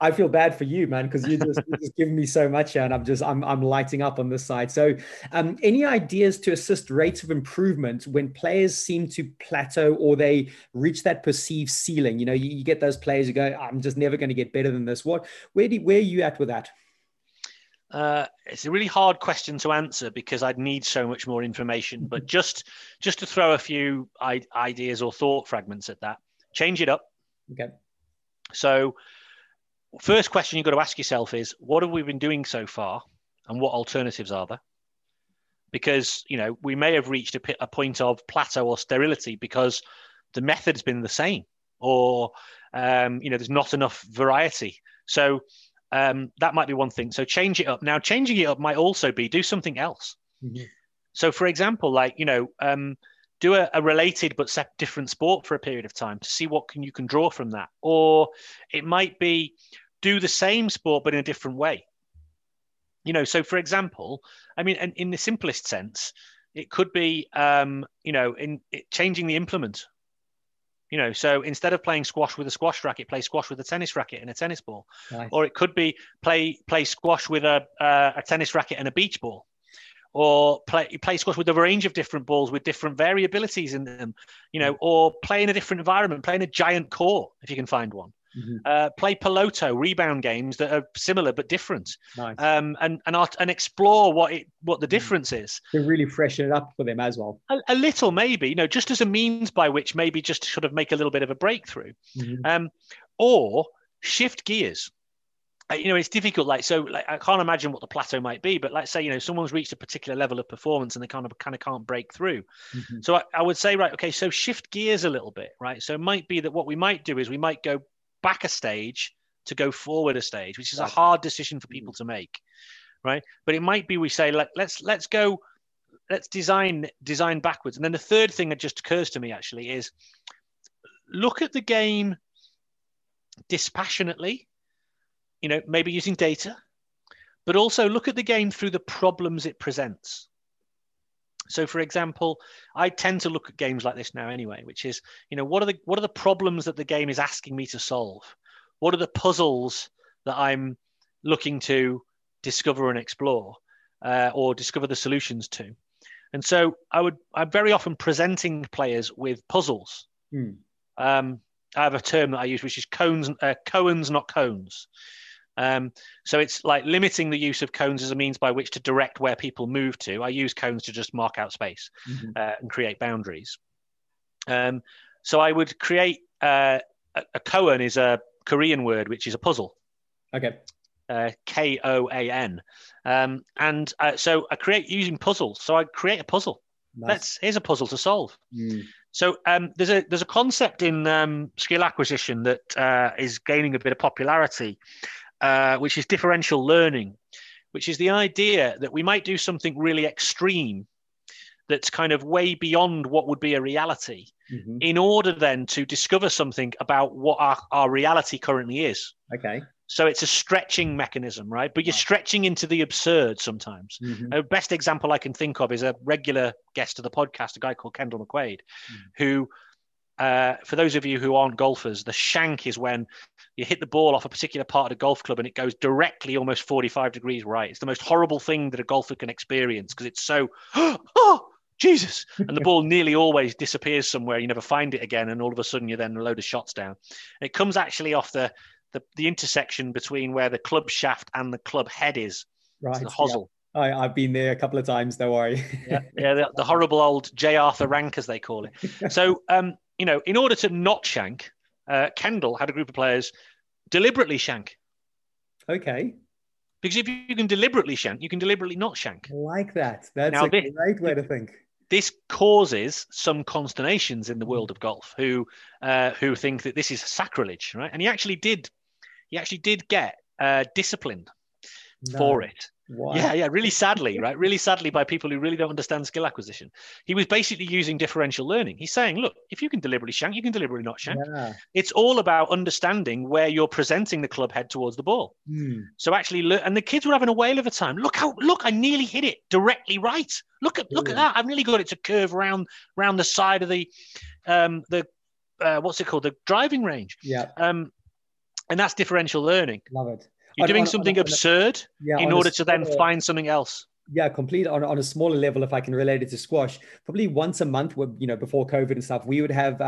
I feel bad for you, man, because you're just giving me so much, and I'm lighting up on this side. So, any ideas to assist rates of improvement when players seem to plateau or they reach that perceived ceiling? You know, you get those players who go, I'm just never going to get better than this. Where are you at with that? It's a really hard question to answer because I'd need so much more information, but just to throw a few ideas or thought fragments at that, change it up. Okay. So first question you've got to ask yourself is, what have we been doing so far? And what alternatives are there? Because, you know, we may have reached a point of plateau or sterility because the method's been the same. Or, you know, there's not enough variety. So that might be one thing. So change it up. Now, changing it up might also be do something else. So, for example, like, you know, do a related but different sport for a period of time to see what you can draw from that. Or it might be do the same sport but in a different way. You know, so, for example, I mean, in the simplest sense, It could be, changing the implement. You know, so instead of playing squash with a squash racket, play squash with a tennis racket and a tennis ball. Nice. Or it could be play squash with a tennis racket and a beach ball, or play squash with a range of different balls with different variabilities in them, or play in a different environment, play in a giant court if you can find one. Mm-hmm. Play Peloto rebound games that are similar but different. Nice. and explore what the difference is to really freshen it up for them as well, a little, maybe, just as a means by which maybe just to sort of make a little bit of a breakthrough. Mm-hmm. Or shift gears. It's difficult. I can't imagine what the plateau might be, but let's say, someone's reached a particular level of performance and they kind of can't break through. Mm-hmm. So I would say, right. Okay. So shift gears a little bit, right? So it might be that what we might do is we might go back a stage to go forward a stage, which is a hard decision for people to make. Right. But it might be, we say, let's design backwards. And then the third thing that just occurs to me actually is look at the game dispassionately. Maybe using data, but also look at the game through the problems it presents. So, for example, I tend to look at games like this now anyway, which is, what are the problems that the game is asking me to solve? What are the puzzles that I'm looking to discover and explore, or discover the solutions to? And so I'm very often presenting players with puzzles. Mm. I have a term that I use, which is Cohen's, not cones. So it's like limiting the use of cones as a means by which to direct where people move to. I use cones to just mark out space. Mm-hmm. And create boundaries. So I would create a Cohen is a Korean word, which is a puzzle. Okay. Koan. So I create using puzzles. So I create a puzzle. Nice. Here's a puzzle to solve. Mm. So there's a concept in skill acquisition that is gaining a bit of popularity, which is differential learning, which is the idea that we might do something really extreme that's kind of way beyond what would be a reality, mm-hmm. in order then to discover something about what our reality currently is. Okay. So it's a stretching mechanism, right? But you're stretching into the absurd sometimes. Mm-hmm. The best example I can think of is a regular guest of the podcast, a guy called Kendall McQuaid, mm-hmm. who, for those of you who aren't golfers, the shank is when you hit the ball off a particular part of the golf club and it goes directly almost 45 degrees right. It's the most horrible thing that a golfer can experience because it's so, oh, Jesus. And the ball nearly always disappears somewhere. You never find it again. And all of a sudden, you're then a load of shots down. And it comes actually off the intersection between where the club shaft and the club head is. Right. It's the hosel. Yeah. I've been there a couple of times, don't worry. yeah, the horrible old J. Arthur rank, as they call it. So, in order to not shank, Kendall had a group of players deliberately shank. Okay. Because if you can deliberately shank, you can deliberately not shank. I like that. That's a great way to think. This causes some consternations in the world of golf who think that this is sacrilege, right? And he actually did get disciplined for it. Wow. Yeah, really sadly, right? Really sadly by people who really don't understand skill acquisition. He was basically using differential learning. He's saying, look, if you can deliberately shank, you can deliberately not shank. Yeah. It's all about understanding where you're presenting the club head towards the ball. Mm. So actually, and the kids were having a whale of a time. Look, I nearly hit it directly right. Look at that. I've nearly got it to curve round the side of the what's it called? The driving range. Yeah. And that's differential learning. Love it. You're doing something absurd in order to then find something else. Yeah, complete on a smaller level, if I can relate it to squash, probably once a month, before COVID and stuff, we would have,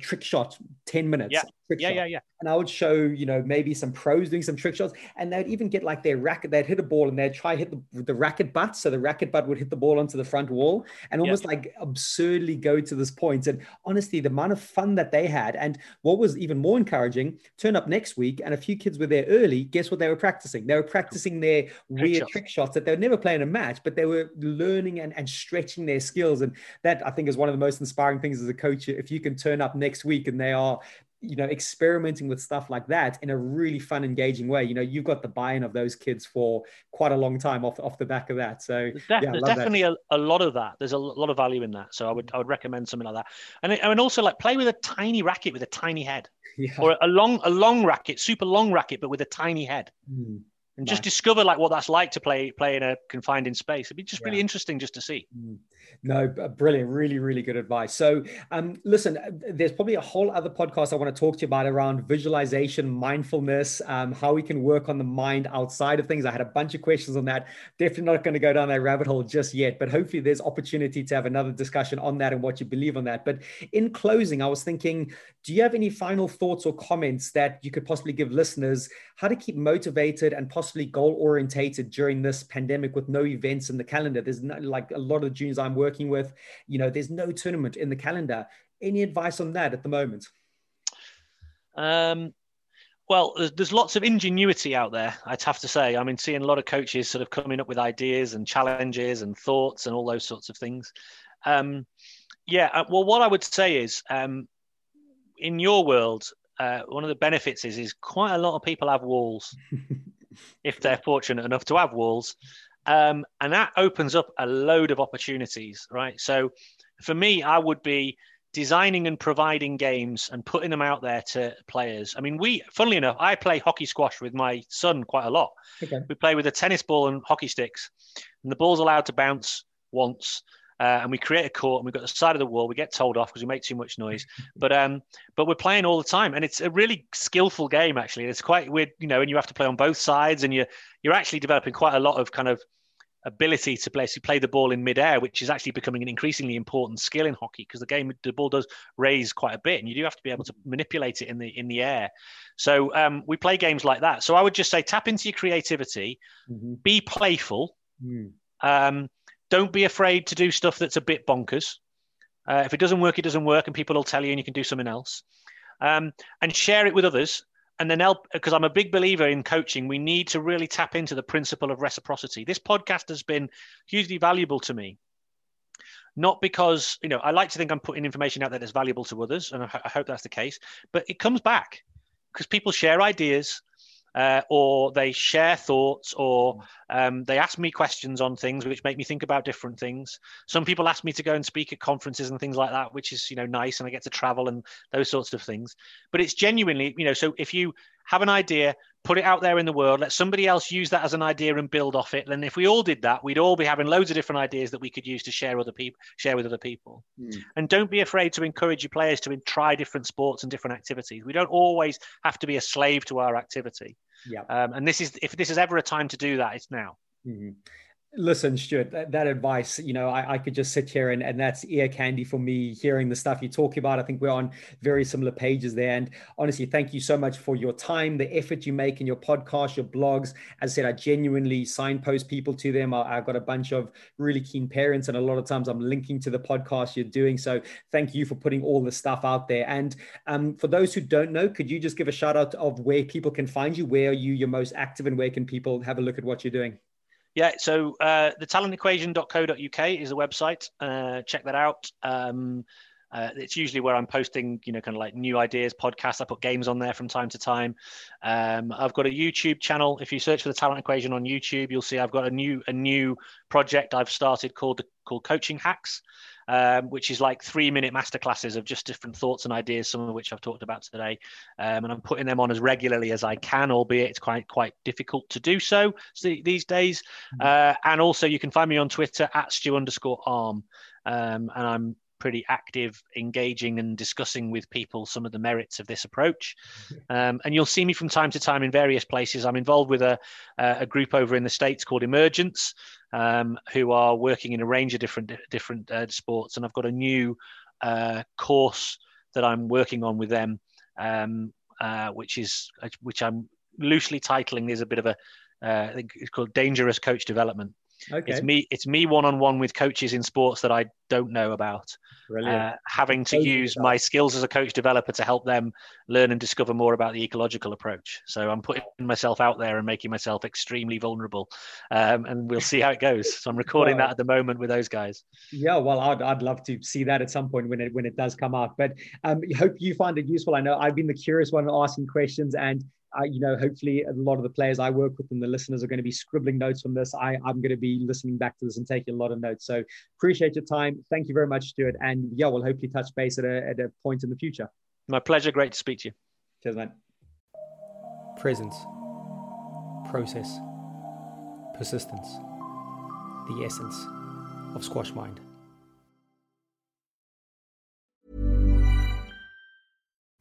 trick shot, 10 minutes. Yeah. Yeah. And I would show, maybe some pros doing some trick shots, and they'd even get like their racket, they'd hit a ball and they'd try hit the racket butt. So the racket butt would hit the ball onto the front wall and almost like absurdly go to this point. And honestly, the amount of fun that they had, and what was even more encouraging, turn up next week and a few kids were there early. Guess what they were practicing? They were practicing their weird trick shots that they would never play in a match, but they were learning and stretching their skills. And that I think is one of the most inspiring things as a coach. If you can turn up next week and they are, experimenting with stuff like that in a really fun, engaging way, you've got the buy-in of those kids for quite a long time off the back of that. So there's definitely a lot of that. There's a lot of value in that. So I would recommend something like that. And also like play with a tiny racket with a tiny head, or a long racket, super long racket, but with a tiny head. Mm. and just discover like what that's like to play in a confined in space. It'd be just really interesting just to see. No, brilliant. Really, really good advice. So listen, there's probably a whole other podcast I want to talk to you about around visualization, mindfulness, how we can work on the mind outside of things. I had a bunch of questions on that. Definitely not going to go down that rabbit hole just yet, but hopefully there's opportunity to have another discussion on that and what you believe on that. But in closing, I was thinking, do you have any final thoughts or comments that you could possibly give listeners how to keep motivated and possibly goal orientated during this pandemic with no events in the calendar? There's no, like a lot of the juniors I'm working with, you know, there's no tournament in the calendar. Any advice on that at the moment? Well, there's lots of ingenuity out there, I'd have to say. I mean, seeing a lot of coaches sort of coming up with ideas and challenges and thoughts and all those sorts of things. Well, what I would say is in your world, one of the benefits is quite a lot of people have walls, if they're fortunate enough to have walls. And that opens up a load of opportunities, right? So for me, I would be designing and providing games and putting them out there to players. I mean, funnily enough, I play hockey squash with my son quite a lot. Okay. We play with a tennis ball and hockey sticks, and the ball's allowed to bounce once. And we create a court, and we've got the side of the wall. We get told off because we make too much noise, but we're playing all the time, and it's a really skillful game actually. It's quite weird, you know, and you have to play on both sides, and you're actually developing quite a lot of kind of ability to play the ball in midair, which is actually becoming an increasingly important skill in hockey because the ball does raise quite a bit, and you do have to be able to manipulate it in the air. So we play games like that. So I would just say tap into your creativity, be playful, don't be afraid to do stuff that's a bit bonkers. If it doesn't work, it doesn't work, and people will tell you, and you can do something else. And share it with others. And then because I'm a big believer in coaching, we need to really tap into the principle of reciprocity. This podcast has been hugely valuable to me, not because, you know, I like to think I'm putting information out there that's valuable to others, and I hope that's the case, but it comes back because people share ideas, or they share thoughts, or they ask me questions on things which make me think about different things. Some people ask me to go and speak at conferences and things like that, which is, you know, nice, and I get to travel and those sorts of things. But it's genuinely, you know, so if you have an idea, put it out there in the world, let somebody else use that as an idea and build off it. Then if we all did that, we'd all be having loads of different ideas that we could use to share with other people. And don't be afraid to encourage your players to try different sports and different activities. We don't always have to be a slave to our activity. And if this is ever a time to do that, it's now. Listen, Stuart, that advice, you know, I could just sit here and that's ear candy for me, hearing the stuff you talk about. I think we're on very similar pages there. And honestly, thank you so much for your time, the effort you make in your podcast, your blogs. As I said, I genuinely signpost people to them. I've got a bunch of really keen parents, and a lot of times I'm linking to the podcast you're doing. So thank you for putting all the stuff out there. And for those who don't know, could you just give a shout out of where people can find you? Where are you're most active, and where can people have a look at what you're doing? Yeah, so the talentequation.co.uk is the website. Check that out. It's usually where I'm posting, you know, kind of like new ideas, podcasts. I put games on there from time to time. I've got a YouTube channel. If you search for the Talent Equation on YouTube, you'll see I've got a new project I've started called Coaching Hacks, which is like 3-minute masterclasses of just different thoughts and ideas, some of which I've talked about today. And I'm putting them on as regularly as I can, albeit it's quite difficult to do so these days. And also you can find me on Twitter at @Stu_Arm. And I'm pretty active, engaging and discussing with people some of the merits of this approach. And you'll see me from time to time in various places. I'm involved with a group over in the States called Emergence, who are working in a range of different sports. And I've got a new course that I'm working on with them, which I'm loosely titling. There's a bit of I think it's called Dangerous Coach Development. Okay. It's me one-on-one with coaches in sports that I don't know about, having to use my skills as a coach developer to help them learn and discover more about the ecological approach. So I'm putting myself out there and making myself extremely vulnerable, and we'll see how it goes. So I'm recording that at the moment with those guys. Yeah, well, I'd love to see that at some point when it does come out. But I hope you find it useful. I know I've been the curious one asking questions, and you know, hopefully a lot of the players I work with and the listeners are going to be scribbling notes from this. I'm going to be listening back to this and taking a lot of notes. So appreciate your time. Thank you very much, Stuart. And yeah, we'll hopefully touch base at a point in the future. My pleasure. Great to speak to you. Cheers, man. Presence. process, persistence, the essence of Squash Mind.